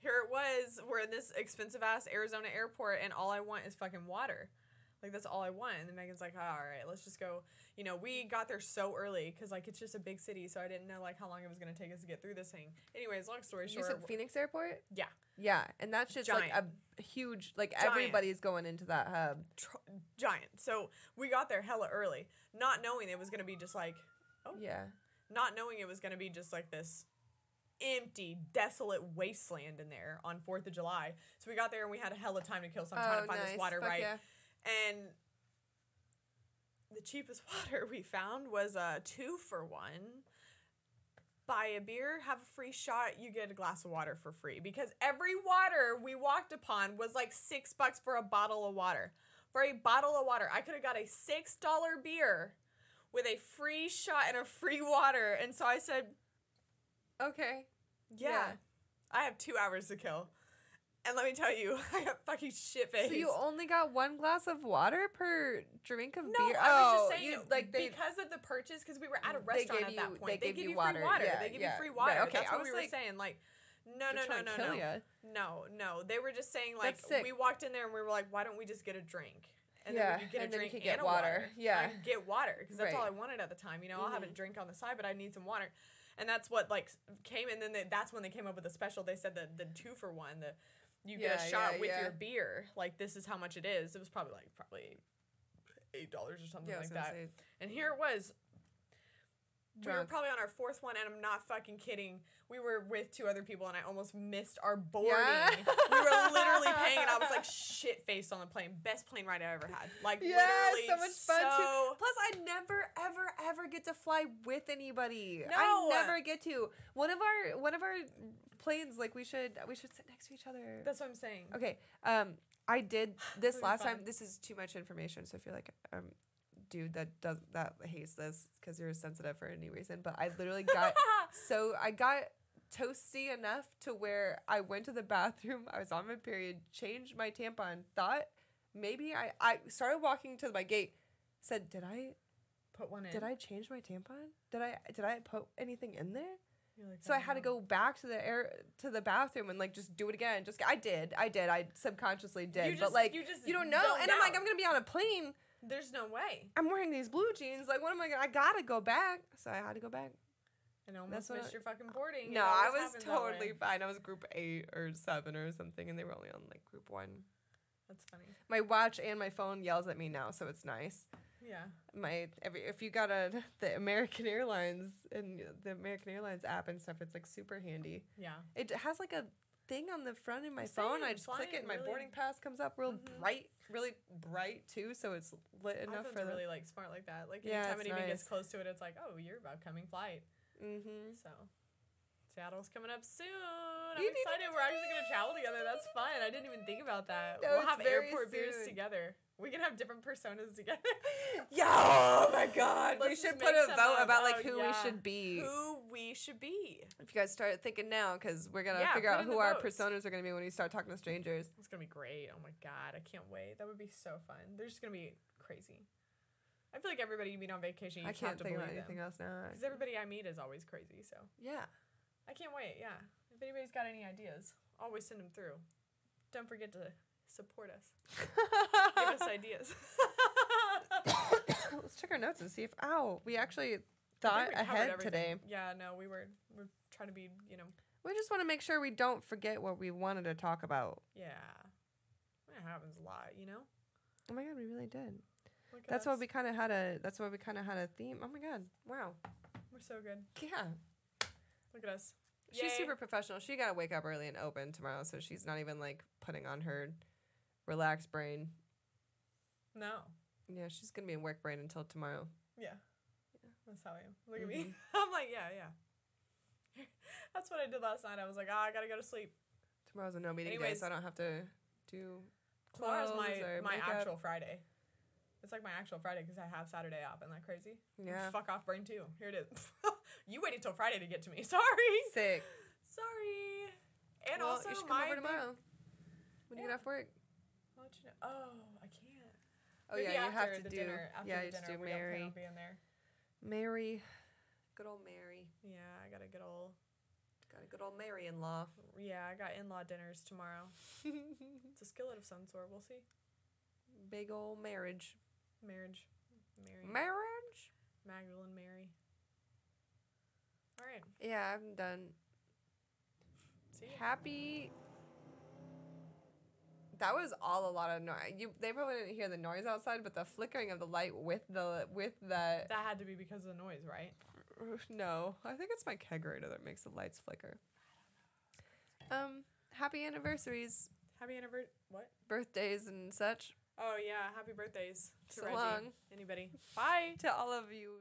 here it was. We're in this expensive-ass Arizona airport, and all I want is fucking water. Like, that's all I want. And then Megan's like, oh, all right, let's just go. You know, we got there so early because, like, it's just a big city, so I didn't know, like, how long it was going to take us to get through this thing. Anyways, long story short. You said Phoenix Airport? Yeah. Yeah, and that's just, like, a huge, like, everybody's going into that hub. Giant. So we got there hella early, not knowing it was going to be just, like, not knowing it was going to be just, like, this empty, desolate wasteland in there on 4th of July. So we got there, and we had a hella time to kill, so I'm trying to find this water, right? Yeah. And the cheapest water we found was a 2-for-1. Buy a beer, have a free shot, you get a glass of water for free. Because every water we walked upon was like $6 for a bottle of water. For a bottle of water, I could have got a $6 beer with a free shot and a free water. And so I said, okay. Yeah. I have 2 hours to kill. And let me tell you, I got fucking shit-faced. So you only got one glass of water per drink of beer? No, I was just saying, because of the purchase, because we were at a restaurant at that point. They give you water. They give you free water. Right, okay. That's what we were saying. Like, no. They were just saying, like, we walked in there and we were like, why don't we just get a drink? And then we could get a drink and a water. Yeah. I could get water, because that's all I wanted at the time. You know, I'll have a drink on the side, but I need some water. And that's what, like, came. And then that's when they came up with a special. They said the 2-for-1, you get a shot with your beer. Like, this is how much it is. It was probably $8 or something like that. Say. And here it was. Drunk. We were probably on our fourth one, and I'm not fucking kidding. We were with two other people, and I almost missed our boarding. Yeah. We were literally paying, and I was, like, shit-faced on the plane. Best plane ride I ever had. Like, literally so much fun, too. Plus, I never, ever, ever get to fly with anybody. No. I never get to. One of our planes, like, we should sit next to each other. That's what I'm saying. Okay. I did this last time. This is too much information, so if you're like, dude that hates this because you're sensitive for any reason, but I literally got I got toasty enough to where I went to the bathroom, I was on my period, changed my tampon, thought maybe I started walking to my gate, said, did I Put one in. Did I change my tampon? Did I put anything in there? Like, so I had to go back to the bathroom and like just do it again. I did. I subconsciously did. You don't know. And I'm like, I'm gonna be on a plane. There's no way. I'm wearing these blue jeans. Like, what am I gonna? I gotta go back. So I had to go back. And almost missed your fucking boarding. No, I was totally fine. I was group 8 or 7 or something, and they were only on like group 1. That's funny. My watch and my phone yells at me now, so it's nice. Yeah. If you got the American Airlines and the American Airlines app and stuff, it's like super handy. Yeah. It has like a thing on the front of my phone. I just click it, and my boarding pass comes up real bright, really bright too. So it's lit enough for really like smart like that. Like anytime anybody gets close to it, it's like, oh, your upcoming flight. Mm-hmm. So Seattle's coming up soon. I'm excited. We're actually going to travel together. That's fun. I didn't even think about that. No, we'll have airport beers together. We can have different personas together. Yeah. Oh my God. We should put a vote about like who we should be. Who we should be. If you guys start thinking now, because we're going to figure out who our personas are going to be when we start talking to strangers. It's going to be great. Oh my God. I can't wait. That would be so fun. They're just going to be crazy. I feel like everybody you meet on vacation, you can't think about anything else now. Because everybody I meet is always crazy, so. Yeah. I can't wait, yeah. If anybody's got any ideas, always send them through. Don't forget to support us. Give us ideas. Let's check our notes and see if, we actually thought ahead today. Yeah, no, we're trying to be, We just want to make sure we don't forget what we wanted to talk about. Yeah. That happens a lot, Oh my God, we really did. That's why we kind of had a theme. Oh my God! Wow, we're so good. Yeah, look at us. She's super professional. She got to wake up early and open tomorrow, so she's not even like putting on her relaxed brain. No. Yeah, she's gonna be in work brain until tomorrow. Yeah. That's how I am. Look at me. I'm like, yeah. That's what I did last night. I was like, I gotta go to sleep. Tomorrow's a no meeting day, so I don't have to do. Tomorrow's my actual Friday. It's like my actual Friday because I have Saturday off. Isn't that crazy? Yeah. Fuck off, brain 2. Here it is. You waited till Friday to get to me. Sorry. Sick. Sorry. And well, also, you should come over tomorrow. When you get off work. I'll let you know. Oh, I can't. Oh, maybe you have to do. Dinner, you have to do Mary. I'll be in there. Mary. Good old Mary. Yeah, I got a good old. Mary in-law. Yeah, I got in-law dinners tomorrow. It's a skillet of some sort. We'll see. Big old marriage. Marriage? Magdalene Mary. All right. Yeah, I'm done. See ya. Happy. That was all a lot of noise. They probably didn't hear the noise outside, but the flickering of the light with the. That had to be because of the noise, right? No, I think it's my kegerator that makes the lights flicker. I don't know. Happy anniversaries. What? Birthdays and such. Oh yeah, happy birthdays to Reggie. Anybody. Bye to all of you.